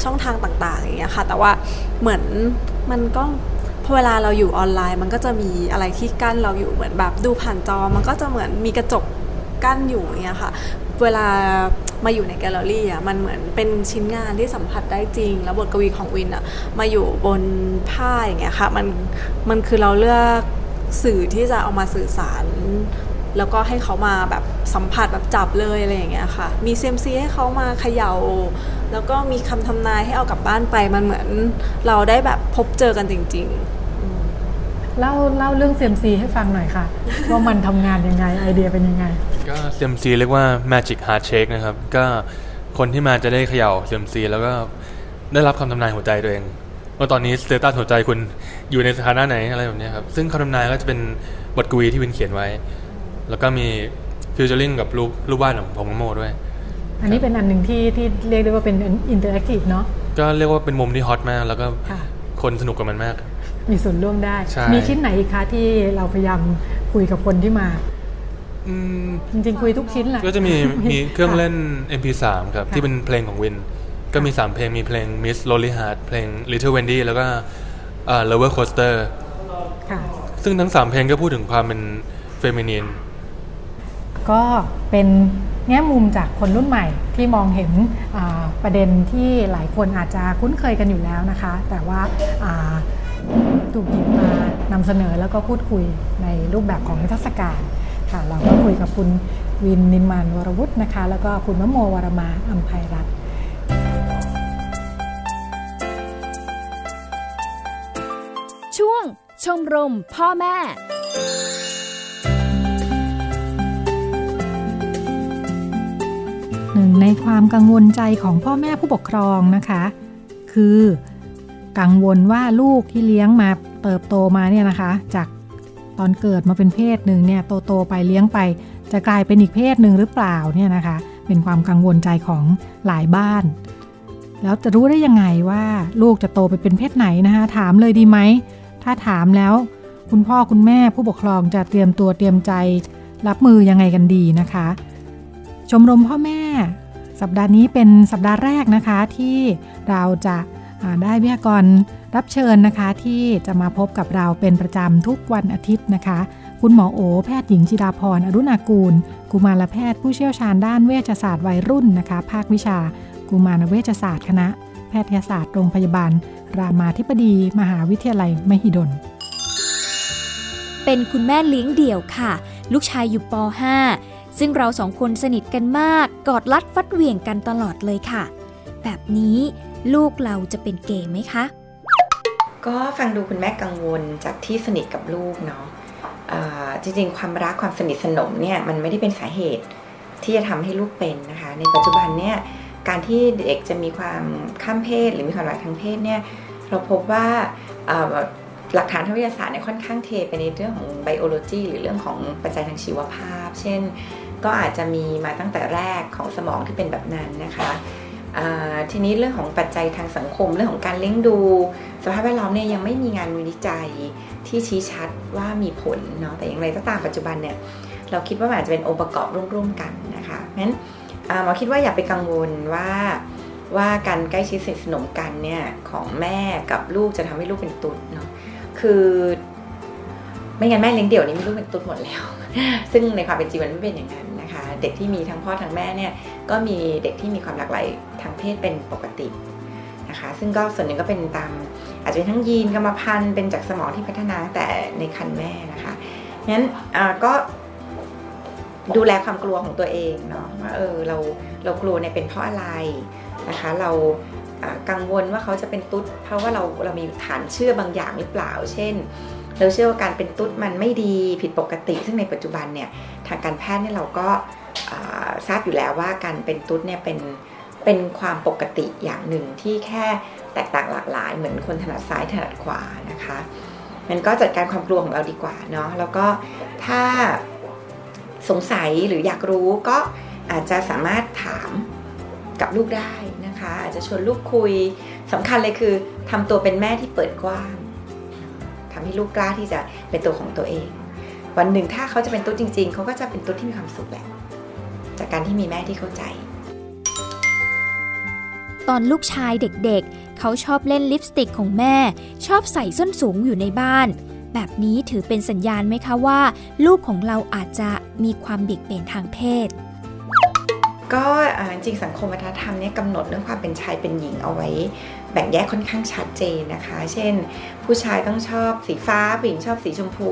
ช่องทางต่างๆอย่างเงี้ยค่ะแต่ว่าเหมือนมันก็พอเวลาเราอยู่ออนไลน์มันก็จะมีอะไรที่กั้นเราอยู่เหมือนแบบดูผ่านจอมันก็จะเหมือนมีกระจกกั้นอยู่อย่างเงี้ยค่ะเวลา มาอยู่ในแกลเลอรี่อ่ะมันเหมือนเป็นชิ้นงานที่สัมผัสได้จริงแล้วบทกวีของวินอ่ะมาอยู่บนผ้าอย่างเงี้ยค่ะมันมันคือเราเลือกสื่อที่จะเอามาสื่อสารแล้วก็ให้เขามาแบบสัมผัสแบบจับเลยอะไรอย่างเงี้ยค่ะมีเซมซีให้เขามาเขย่าแล้วก็มีคำทำนายให้เอากลับบ้านไปมันเหมือนเราได้แบบพบเจอกันจริงๆเล่าเล่าเรื่องเซมซีให้ฟังหน่อยค่ะ ว่ามันทำงานยังไงไอเดียเป็นยังไงก็เซมซีเรียกว่า Magic Heart Shake นะครับก็คนที่มาจะได้เขย่าเซมซีแล้วก็ได้รับคำทำนายหัวใจตัวเองว่าตอนนี้สเตตัสหัวใจคุณอยู่ในสถานะไหนอะไรแบบนี้ครับซึ่งคำทำนายก็จะเป็นบทกวีที่วินเขียนไว้แล้วก็มีฟิวเจอริ่งกับรูปรูปวาดของผมโมด้วยอันนี้เป็นอันหนึ่งที่ที่เรียกได้ว่าเป็นอินเตอร์แอคทีฟเนาะก็เรียกว่าเป็นมุมที่ฮอตมากแล้วก็คนสนุกกับมันมากมีส่วนร่วมได้มีชิ้นไหนอีกคะที่เราพยายามคุยกับคนที่มาจริงๆคุยทุกชิ้นแหละก็จะมีมีเครื่องเล่น เอ็ม พี สาม ครับที่เป็นเพลงของวินก็มีสามเพลงมีเพลง Miss Lonely Heart เพลง Little Wendy แล้วก็ Roller Coaster ซึ่งทั้งสามเพลงก็พูดถึงความเป็นเฟมินีนก็เป็นแง่มุมจากคนรุ่นใหม่ที่มองเห็นประเด็นที่หลายคนอาจจะคุ้นเคยกันอยู่แล้วนะคะแต่ว่าถูกหยิบมานำเสนอแล้วก็พูดคุยในรูปแบบของนิทรรศการค่ะเราก็คุยกับคุณวินนิมานวรวุฒินะคะแล้วก็คุณมโมวรมาอัมไพรัตน์ช่วงชมรมพ่อแม่หนึ่งในความกังวลใจของพ่อแม่ผู้ปกครองนะคะคือกังวลว่าลูกที่เลี้ยงมาเติบโตมาเนี่ยนะคะจากตอนเกิดมาเป็นเพศหนึ่งเนี่ยโตโตไปเลี้ยงไปจะกลายเป็นอีกเพศหนึ่งหรือเปล่าเนี่ยนะคะเป็นความกังวลใจของหลายบ้านแล้วจะรู้ได้ยังไงว่าลูกจะโตไปเป็นเพศไหนนะคะถามเลยดีไหมถ้าถามแล้วคุณพ่อคุณแม่ผู้ปกครองจะเตรียมตัวเตรียมใจรับมือยังไงกันดีนะคะชมรมพ่อแม่สัปดาห์นี้เป็นสัปดาห์แรกนะคะที่เราจะได้วิทยากรรับเชิญนะคะที่จะมาพบกับเราเป็นประจำทุกวันอาทิตย์นะคะคุณหมอโอแพทย์หญิงจิดาพรอรุณากูลกุมารแพทย์ผู้เชี่ยวชาญด้านเวชศาสตร์วัยรุ่นนะคะภาควิชากุมารเวชศาสตร์คณะแพทยศาสตร์โรงพยาบาลรามาธิบดีมหาวิทยาลัยมหิดลเป็นคุณแม่เลี้ยงเดี่ยวค่ะลูกชายอยู่ป ห้าซึ่งเราสองคนสนิทกันมากกอดรัดฟัดเหวี่ยงกันตลอดเลยค่ะแบบนี้ลูกเราจะเป็นเกย์ไหมคะก็ฟังดูคุณแม่กังวลจากที่สนิทกับลูกเนาะจริงๆความรักความสนิทสนมเนี่ยมันไม่ได้เป็นสาเหตุที่จะทำให้ลูกเป็นนะคะในปัจจุบันเนี่ยการที่เด็กจะมีความข้ามเพศหรือมีความรักทางเพศเนี่ยเราพบว่าหลักฐานทางวิทยาศาสตร์เนี่ยค่อนข้างเทไปในเรื่องของไบโอโลจีหรือเรื่องของปัจจัยทางชีวภาพเช่นก็อาจจะมีมาตั้งแต่แรกของสมองที่เป็นแบบนั้นนะคะทีนี้เรื่องของปัจจัยทางสังคมเรื่องของการเลี้ยงดูสภาพแวดล้อมเนี่ยยังไม่มีงานวิจัยที่ชี้ชัดว่ามีผลเนาะแต่อย่างไรก็ตามปัจจุบันเนี่ยเราคิดว่าอาจจะเป็นองค์ประกอบร่วมๆกันนะคะงั้นหมอคิดว่าอย่าไปกังวลว่าว่าการใกล้ชิดสนิทสนมกันเนี่ยของแม่กับลูกจะทำให้ลูกเป็นตุ๊ดเนาะคือไม่งั้นแม่เลี้ยงเดี่ยวนี่ไม่รู้เป็นตุ๊ดหมดแล้วซึ่งในความเป็นจริงมันไม่เป็นอย่างนั้นนะคะเด็กที่มีทั้งพ่อทั้งแม่เนี่ยก็มีเด็กที่มีความหลากหลายทางเพศเป็นปกตินะคะซึ่งก็ส่วนหนึ่งก็เป็นตามอาจจะเป็นทั้งยีนกรรมพันธุ์เป็นจากสมองที่พัฒนาแต่ในครรภ์แม่นะคะงั้นก็ดูแลความกลัวของตัวเองเนาะว่าเออเราเรากลัวเนี่ยเป็นเพราะอะไรนะคะเรากังวลว่าเขาจะเป็นตุ๊ดเพราะว่าเราเรามีฐานเชื่อบางอย่างหรือเปล่าเช่นเราเชื่อว่าการเป็นตุ๊ดมันไม่ดีผิดปกติซึ่งในปัจจุบันเนี่ยทางการแพทย์เนี่ยเราก็ทราบอยู่แล้วว่าการเป็นตุ๊ดเนี่ยเป็นเป็นความปกติอย่างหนึ่งที่แค่แตกต่างหลากหลายเหมือนคนถนัดซ้ายถนัดขวานะคะมันก็จัดการความกลัวของเราดีกว่าเนาะแล้วก็ถ้าสงสัยหรืออยากรู้ก็อาจจะสามารถถามกับลูกได้นะคะอาจจะชวนลูกคุยสำคัญเลยคือทำตัวเป็นแม่ที่เปิดกว้างทำให้ลูกกล้าที่จะเป็นตัวของตัวเองวันหนึ่งถ้าเขาจะเป็นตุ๊ดจริงๆเขาก็จะเป็นตุ๊ดที่มีความสุขแหละจากการที่มีแม่ที่เข้าใจตอนลูกชายเด็กๆเขาชอบเล่นลิปสติกของแม่ชอบใส่ส้นสูงอยู่ในบ้านแบบนี้ถือเป็นสัญญาณไหมคะว่าลูกของเราอาจจะมีความบิดเบือนทางเพศ ก็จริงสังคมวัฒนธรรมเนี่ยกำหนดเรื่องความเป็นชายเป็นหญิงเอาไว้แบ่งแยกค่อนข้างชัดเจนนะคะเช่นผู้ชายต้องชอบสีฟ้าผู้หญิงชอบสีชมพู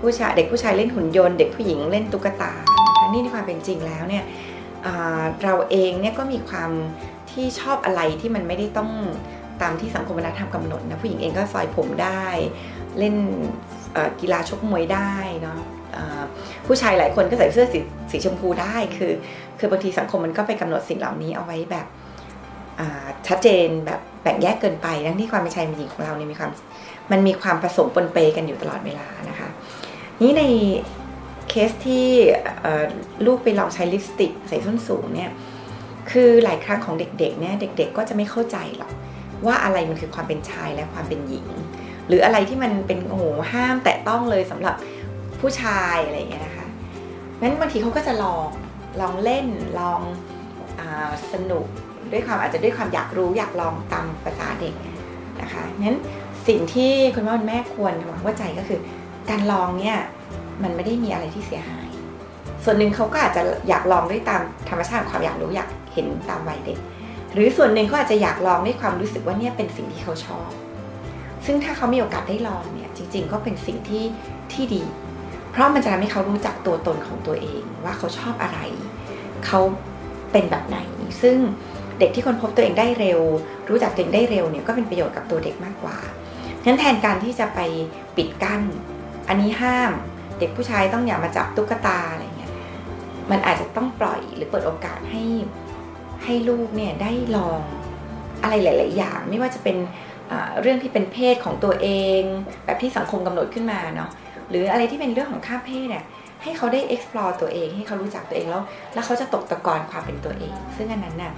ผู้ชายเด็กผู้ชายเล่นหุ่นยนต์เด็กผู้หญิงเล่นตุ๊กตานะคะนี่ในความเป็นจริงแล้วเนี่ยเราเองเนี่ยก็มีความที่ชอบอะไรที่มันไม่ได้ต้องตามที่สังคมวัฒนธรรมกำหนดนะผู้หญิงเองก็ซอยผมได้เล่นกีฬาชกมวยได้เนาะผู้ชายหลายคนก็ใส่เสื้อสีสีชมพูได้คือคือบางทีสังคมมันก็ไปกำหนดสิ่งเหล่านี้เอาไว้แบบชัดเจนแบบแบ่งแยกเกินไปทั้งที่ความเป็นชายเป็นหญิงของเราเนี่ยมีความมันมีความผสมปนเปกันอยู่ตลอดเวลานะคะนี่ในเคสที่ลูกไปลองใช้ลิปสติกใส่ส้นสูงเนี่ยคือหลายครั้งของเด็กๆเนี่ยเด็กๆก็จะไม่เข้าใจหรอกว่าอะไรมันคือความเป็นชายและความเป็นหญิงหรืออะไรที่มันเป็นโอ้โหห้ามแตะต้องเลยสำหรับผู้ชายอะไรอย่างเงี้ยนะคะงั้นบางทีเขาก็จะลองลองเล่นลองอาสนุกด้วยความอาจจะด้วยความอยากรู้อยากลองตามภาษาเด็กนะคะงั้นสิ่งที่คุณพ่อคุณแม่ควรทำความเข้าใจก็คือการลองเนี่ยมันไม่ได้มีอะไรที่เสียหายส่วนหนึ่งเขาก็อาจจะอยากลองด้วยตามธรรมชาติความอยากรู้อยากเห็นตามวัยเด็กหรือส่วนหนึ่งเขาอาจจะอยากลองด้วยความรู้สึกว่าเนี่ยเป็นสิ่งที่เขาชอบซึ่งถ้าเขามีโอกาสได้ลองเนี่ยจริงๆก็เป็นสิ่งที่ที่ดีเพราะมันจะทำให้เขารู้จักตัวตนของตัวเองว่าเขาชอบอะไรเขาเป็นแบบไหนซึ่งเด็กที่ค้นพบตัวเองได้เร็วรู้จักตัวเองได้เร็วเนี่ยก็เป็นประโยชน์กับตัวเด็กมากกว่างั้นแทนการที่จะไปปิดกั้นอันนี้ห้ามเด็กผู้ชายต้องอย่ามาจับตุ๊กตาอะไรเงี้ยมันอาจจะต้องปล่อยหรือเปิดโอกาสให้ให้ลูกเนี่ยได้ลองอะไรหลายๆอย่างไม่ว่าจะเป็นเรื่องที่เป็นเพศของตัวเองแบบที่สังคมกำหนดขึ้นมาเนาะหรืออะไรที่เป็นเรื่องของข้ามเพศเนี่ยให้เขาได้ explore ตัวเองให้เขารู้จักตัวเองแล้วแล้วเขาจะตกตะกอนความเป็นตัวเองซึ่งอันนั้นน่ะ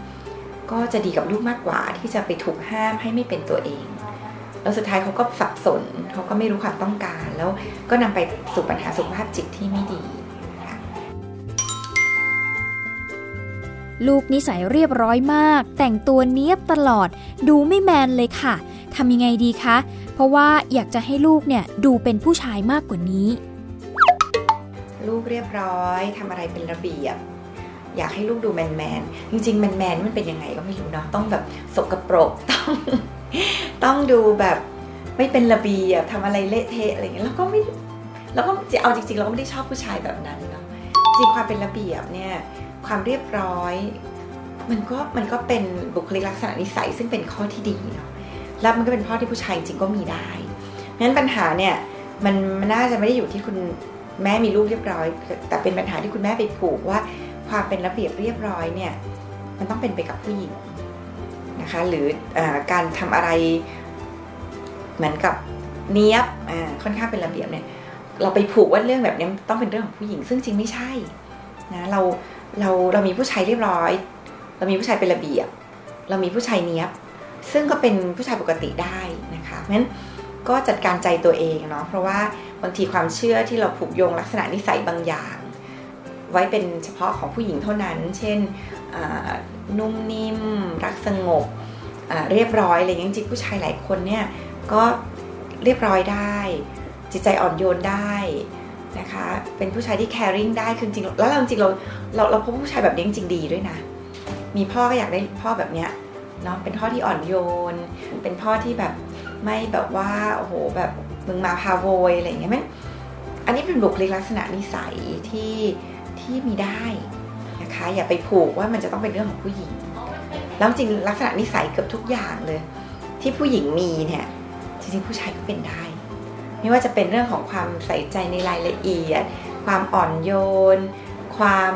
ก็จะดีกับลูกมากกว่าที่จะไปถูกห้ามให้ไม่เป็นตัวเองแล้วสุดท้ายเขาก็สับสนเขาก็ไม่รู้ความต้องการแล้วก็นำไปสู่ปัญหาสุขภาพจิตที่ไม่ดีลูกนิสัยเรียบร้อยมากแต่งตัวเนี๊ยบตลอดดูไม่แมนเลยค่ะทำยังไงดีคะเพราะว่าอยากจะให้ลูกเนี่ยดูเป็นผู้ชายมากกว่านี้ลูกเรียบร้อยทำอะไรเป็นระเบียบอยากให้ลูกดูแมนแมนจริงๆแมนแมนมันเป็นยังไงก็ไม่รู้เนาะต้องแบบสกปรกต้องต้องดูแบบไม่เป็นระเบียบทำอะไรเละเทะอะไรอย่างเงี้ยแล้วก็ไม่แล้วก็เอาจริงๆเราก็ไม่ได้ชอบผู้ชายแบบนั้นเนาะจริงความเป็นระเบียบเนี่ยความเรียบร้อยมันก็มันก็เป็นบุคลิกลักษณะนิสัยซึ่งเป็นข้อที่ดีเนาะแล้วมันก็เป็นข้อที่ผู้ชายจริงก็มีได้งั้นปัญหาเนี่ยมันน่าจะไม่ได้อยู่ที่คุณแม่มีลูกเรียบร้อยแต่เป็นปัญหาที่คุณแม่ไปผูกว่าความเป็นระเบียบเรียบร้อยเนี่ยมันต้องเป็นไปกับผู้หญิงนะคะหรือการทำอะไรเหมือนกับเนี้ยบค่อนข้างเป็นระเบียบเนี่ยเราไปผูกว่าเรื่องแบบนี้ต้องเป็นเรื่องของผู้หญิงซึ่งจริงไม่ใช่นะเราเราเรามีผู้ชายเรียบร้อยเรามีผู้ชายเป็นระเบียบเรามีผู้ชายเนี้ยบซึ่งก็เป็นผู้ชายปกติได้นะคะงั้นก็จัดการใจตัวเองเนาะเพราะว่าบางทีความเชื่อที่เราผูกโยงลักษณะนิสัยบางอย่างไว้เป็นเฉพาะของผู้หญิงเท่านั้นเช่นนุ่มนิ่มรักสงบเรียบร้อยอะไรอย่างนี้จริงผู้ชายหลายคนเนี่ยก็เรียบร้อยได้จิตใจอ่อนโยนได้นะคะเป็นผู้ชายที่ caring ได้คือจริงแล้วเราจริงเราเราเราพบผู้ชายแบบนี้จริงดีด้วยนะมีพ่อก็อยากได้พ่อแบบเนี้ยเนาะเป็นพ่อที่อ่อนโยนเป็นพ่อที่แบบไม่แบบว่าโอ้โหแบบมึงมาพาโวยอะไรอย่างเงี้ยมั้ยอันนี้เป็นบุคลิกลักษณะนิสัยที่ที่มีได้นะคะอย่าไปผูกว่ามันจะต้องเป็นเรื่องของผู้หญิงแล้วจริงลักษณะนิสัยเกือบทุกอย่างเลยที่ผู้หญิงมีเนี่ยจริงๆผู้ชายก็เป็นได้ไม่ว่าจะเป็นเรื่องของความใส่ใจในรายละเอียดความอ่อนโยนความ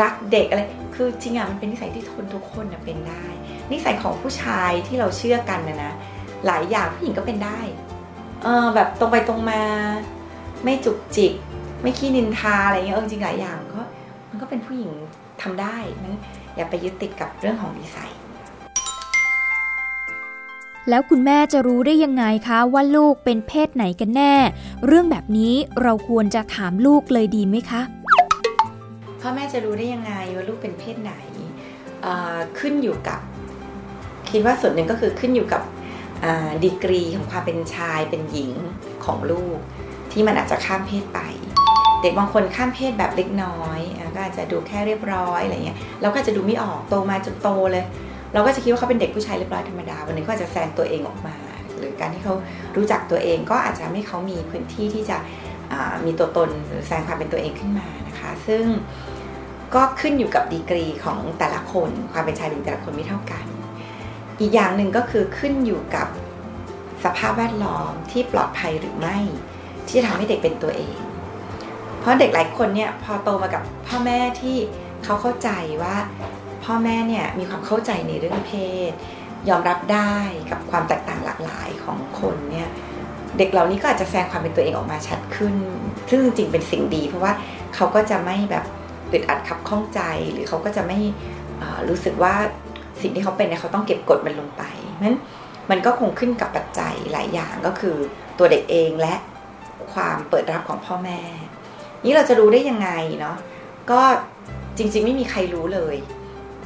รักเด็กอะไรคือจริงอะมันเป็นนิสัยที่คนทุกคนนะเป็นได้นิสัยของผู้ชายที่เราเชื่อกันนะนะหลายอย่างผู้หญิงก็เป็นได้เออแบบตรงไปตรงมาไม่จุกจิกไม่ขี้นินทาอะไรเงี้ยเออจริงหลายอย่างก็มันก็เป็นผู้หญิงทำได้งั้นอย่าไปยึดติดกับเรื่องของนิสัยแล้วคุณแม่จะรู้ได้ยังไงคะว่าลูกเป็นเพศไหนกันแน่เรื่องแบบนี้เราควรจะถามลูกเลยดีไหมคะพ่อแม่จะรู้ได้ยังไงว่าลูกเป็นเพศไหนขึ้นอยู่กับคิดว่าส่วนหนึ่งก็คือขึ้นอยู่กับดีกรีของความเป็นชายเป็นหญิงของลูกที่มันอาจจะข้ามเพศไป เด็กบางคนข้ามเพศแบบเล็กน้อยก็อาจจะดูแค่เรียบร้อยอะไรเงี้ยเราก็จะดูไม่ออกโตมาจนโตเลยเราก็จะคิดว่าเขาเป็นเด็กผู้ชายเรียบร้อยธรรมดาวันนึงก็อาจจะแสดงตัวเองออกมาหรือการที่เขารู้จักตัวเองก็อาจจะให้เขามีพื้นที่ที่จะมีตัวตนแสดงความเป็นตัวเองขึ้นมานะคะซึ่งก็ขึ้นอยู่กับดีกรีของแต่ละคนความเป็นชายหญิงแต่ละคนไม่เท่ากันอีกอย่างหนึ่งก็คือขึ้นอยู่กับสภาพแวดล้อมที่ปลอดภัยหรือไม่ที่จะทำให้เด็กเป็นตัวเองเพราะเด็กหลายคนเนี่ยพอโตมากับพ่อแม่ที่เขาเข้าใจว่าพ่อแม่เนี่ยมีความเข้าใจในเรื่องเพศยอมรับได้กับความแตกต่างหลากหลายของคนเนี่ยเด็กเหล่านี้ก็อาจจะแสดงความเป็นตัวเองออกมาชัดขึ้นซึ่งจริงๆเป็นสิ่งดีเพราะว่าเขาก็จะไม่แบบติดอัดขับข้องใจหรือเขาก็จะไม่รู้สึกว่าสิ่งที่เขาเป็นเนี่ยเขาต้องเก็บกดมันลงไปนั้นมันก็คงขึ้นกับปัจจัยหลายอย่างก็คือตัวเด็กเองและความเปิดรับของพ่อแม่นี่เราจะรู้ได้ยังไงเนาะก็จริงๆไม่มีใครรู้เลย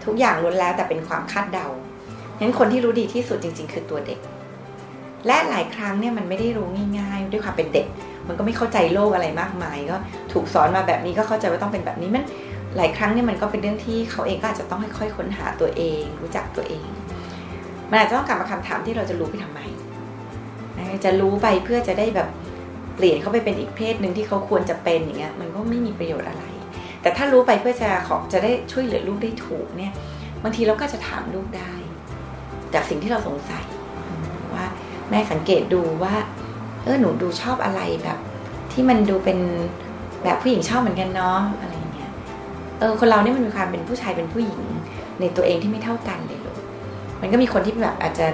ทุกอย่างล้วนแล้วแต่เป็นความคาดเดางั้นคนที่รู้ดีที่สุดจริงๆคือตัวเด็กและหลายครั้งเนี่ยมันไม่ได้รู้ง่ายๆด้วยความเป็นเด็กมันก็ไม่เข้าใจโลกอะไรมากมายก็ถูกสอนมาแบบนี้ก็เข้าใจว่าต้องเป็นแบบนี้มันหลายครั้งเนี่ยมันก็เป็นเรื่องที่เขาเองก็อาจจะต้องค่อยๆค้นหาตัวเองรู้จักตัวเองมันอาจจะต้องกลับมาคำถามที่เราจะรู้ไปทำไมจะรู้ไปเพื่อจะได้แบบเปลี่ยนเขาไปเป็นอีกเพศหนึ่งที่เขาควรจะเป็นอย่างเงี้ยมันก็ไม่มีประโยชน์อะไรแต่ถ้ารู้ไปเพื่อจะขอจะได้ช่วยเหลือลูกได้ถูกเนี่ยบางทีเราก็จะถามลูกได้จากสิ่งที่เราสงสัยว่าแม่สังเกตดูว่าเออหนูดูชอบอะไรแบบที่มันดูเป็นแบบผู้หญิงชอบเหมือนกันเนาะอะไรอย่างเงี้ยเออคนเราเนี่ยมันมีความเป็นผู้ชายเป็นผู้หญิงในตัวเองที่ไม่เท่ากันเลยลูกมันก็มีคนที่แบบอาจจะ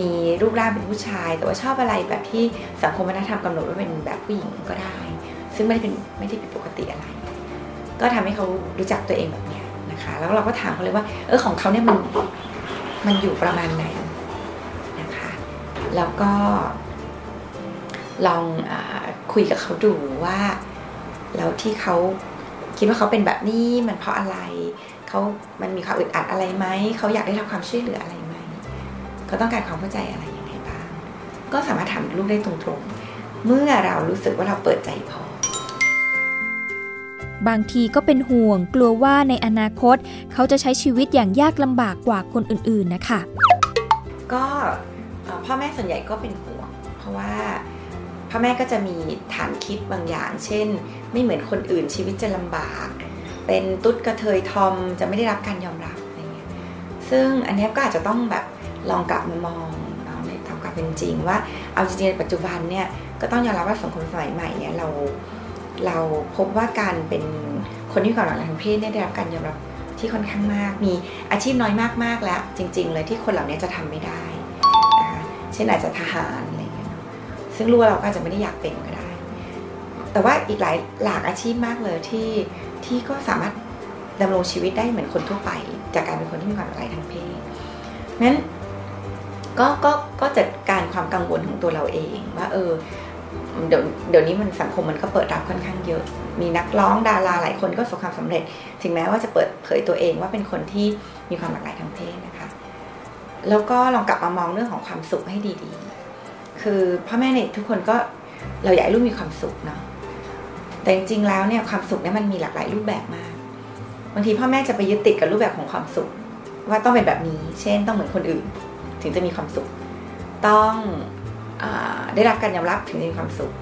มีรูปร่างเป็นผู้ชายแต่ว่าชอบอะไรแบบที่สังคมวัฒนธรรมกำหนดว่าเป็นแบบผู้หญิงก็ได้ซึ่งไม่ได้เป็นไม่ได้เป็นปกติอะไรก็ทำให้เขารู้จักตัวเองแบบเนี้ยนะคะแล้วเราก็ถามเขาเลยว่าเออของเขาเนี่ยมันมันอยู่ประมาณไหนนะคะแล้วก็ลองอคุยกับเขาดูว่าแล้วที่เขาคิดว่าเขาเป็นแบบนี้มันเพราะอะไรเขามันมีความอึดอัดอะไรไหมเขาอยากได้รับความช่วยเหลืออะไรไหมเขาต้องการความเข้าใจอะไรยังไงบ้างก็สามารถถามลูกได้ตรงๆเมื่อเรารู้สึกว่าเราเปิดใจพอบางทีก็เป็นห่วงกลัวว่าในอนาคตเขาจะใช้ชีวิตอย่างยากลำบากกว่าคนอื่นๆนะคะก็พ่อแม่ส่วนใหญ่ก็เป็นห่วงเพราะว่าพ่อแม่ก็จะมีฐานคิดบางอย่างเช่นไม่เหมือนคนอื่นชีวิตจะลำบากเป็นตุ๊ดกระเทยทอมจะไม่ได้รับการยอมรับอะไรเงี้ยซึ่งอันนี้ก็อาจจะต้องแบบลองกลับมามองในทางความเป็นจริงว่าเอาจริงๆในปัจจุบันเนี่ยก็ต้องยอมรับว่าสังคมสมัยใหม่เนี่ยเราเราพบว่าการเป็นคนที่ก่อหลังทางเพศได้รับการยอมรับที่ค่อนข้างมากมีอาชีพน้อยมากๆแล้วจริงๆเลยที่คนเหล่านี้จะทำไม่ได้นะคะเช่นอาจจะทหารอะไรเงี้ยซึ่งรู้ว่าเราก็จะไม่ได้อยากเป็นก็ได้แต่ว่าอีกหลายหลากอาชีพมากเลยที่ที่ก็สามารถดำรงชีวิตได้เหมือนคนทั่วไปจากการเป็นคนที่มีความหลากหลายทางเพศนั้นก็ก็ก็จัดการความกังวลของตัวเราเองว่าเออเดี๋ยวเดี๋ยวนี้มันสังคมมันก็เปิดรับค่อนข้างเยอะมีนักร้องดาราหลายคนก็ประสบความสำเร็จถึงแม้ว่าจะเปิดเผยตัวเองว่าเป็นคนที่มีความหลากหลายทางเพศนะคะแล้วก็ลองกลับมามองเรื่องของความสุขให้ดีๆคือพ่อแม่เนี่ยทุกคนก็เราอยากให้ลูกมีความสุขเนาะแต่จริงๆแล้วเนี่ยความสุขเนี่ยมันมีหลากหลายรูปแบบมากบางทีพ่อแม่จะไปยึดติดกับรูปแบบของความสุขว่าต้องเป็นแบบนี้เช่นต้องเหมือนคนอื่นถึงจะมีความสุขต้องได้รับการยอมรับถึงจะมีความสุข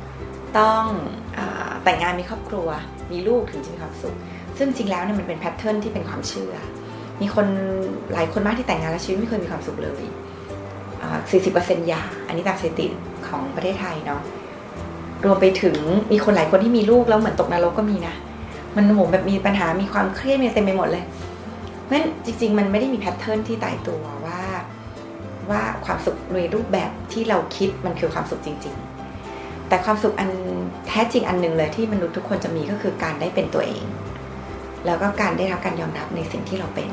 ต้องแต่งงานมีครอบครัวมีลูกถึงจะมีความสุขซึ่งจริงแล้วเนี่ยมันเป็นแพทเทิร์นที่เป็นความเชื่อมีคนหลายคนมากที่แต่งงานแล้วชีวิตไม่เคยมีความสุขเลย สี่สิบเปอร์เซ็นต์ อย่าอันนี้ตามสถิติของประเทศไทยเนาะรวมไปถึงมีคนหลายคนที่มีลูกแล้วเหมือนตกนรกก็มีนะมันโหมแบบมีปัญหามีความเครียดมีเต็มไปหมดเลยเพราะฉะนั้นจริงๆมันไม่ได้มีแพทเทิร์นที่ตายตัวว่าว่าความสุขในรูปแบบที่เราคิดมันคือความสุขจริงๆแต่ความสุขอันแท้จริงอันหนึ่งเลยที่มนุษย์ทุกคนจะมีก็คือการได้เป็นตัวเองแล้วก็การได้รับการยอมรับในสิ่งที่เราเป็น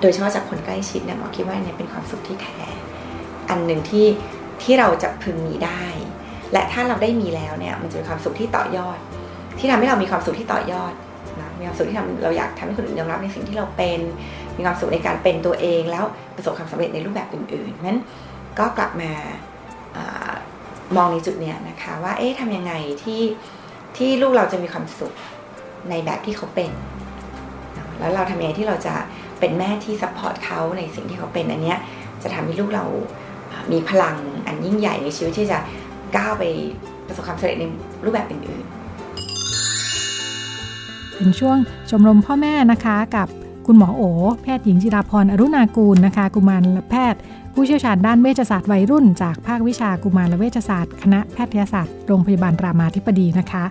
โดยเฉพาะจากคนใกล้ชิดเนี่ยหมอคิดว่าเนี่ยเป็นความสุขที่แท้อันหนึ่งที่ที่เราจะพึงมีได้และถ้าเราได้มีแล้วเนี่ยมันจะเป็นความสุขที่ต่อยอดที่ทำให้เรามีความสุขที่ต่อยอดนะมีความสุขที่ทำเราอยากทำให้คนอื่นยอมรับในสิ่งที่เราเป็นมีความสุขในการเป็นตัวเองแล้วประสบความสำเร็จในรูปแบบอื่นๆนั้นก็กลับมาอามองในจุดเนี้ยนะคะว่าเอ๊ะทำยังไงที่ ที่ลูกเราจะมีความสุขในแบบที่เขาเป็นแล้วเราทำยังไงที่เราจะเป็นแม่ที่ซัพพอร์ตเขาในสิ่งที่เขาเป็นอันเนี้ยจะทำให้ลูกเรามีพลังอันยิ่งใหญ่ในชีวิตที่จะก้าวไปประสบความสำเร็จในรูปแบบอื่นๆเป็นช่วงชมรมพ่อแม่นะคะกับคุณหมอโอแพทย์หญิงจิราพรอรุณากูลนะคะกุมารแพทย์ผู้เชี่ยวชาญด้านเวชศาสตร์วัยรุ่นจากภาควิชากุมารเวชศาสตร์คณะแพทยศาสตร์โรงพยาบาลรามาธิบดีนะคะ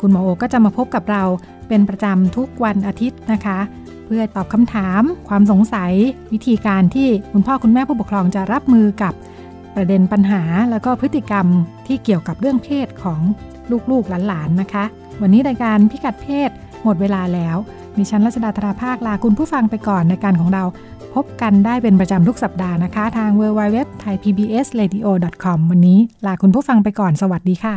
คุณหมอโอก็จะมาพบกับเราเป็นประจำทุกวันอาทิตย์นะคะเพื่อตอบคำถามความสงสัยวิธีการที่คุณพ่อคุณแม่ผู้ปกครองจะรับมือกับประเด็นปัญหาแล้วก็พฤติกรรมที่เกี่ยวกับเรื่องเพศของลูกๆหลานๆนะคะวันนี้รายการพิกัดเพศหมดเวลาแล้วดิฉันรัชดาธราภาคลาคุณผู้ฟังไปก่อนในการของเราพบกันได้เป็นประจำทุกสัปดาห์นะคะทาง ดับเบิลยู ดับเบิลยู ดับเบิลยู ดอท ไทยพีบีเอสเรดิโอ ดอท คอม วันนี้ลาคุณผู้ฟังไปก่อนสวัสดีค่ะ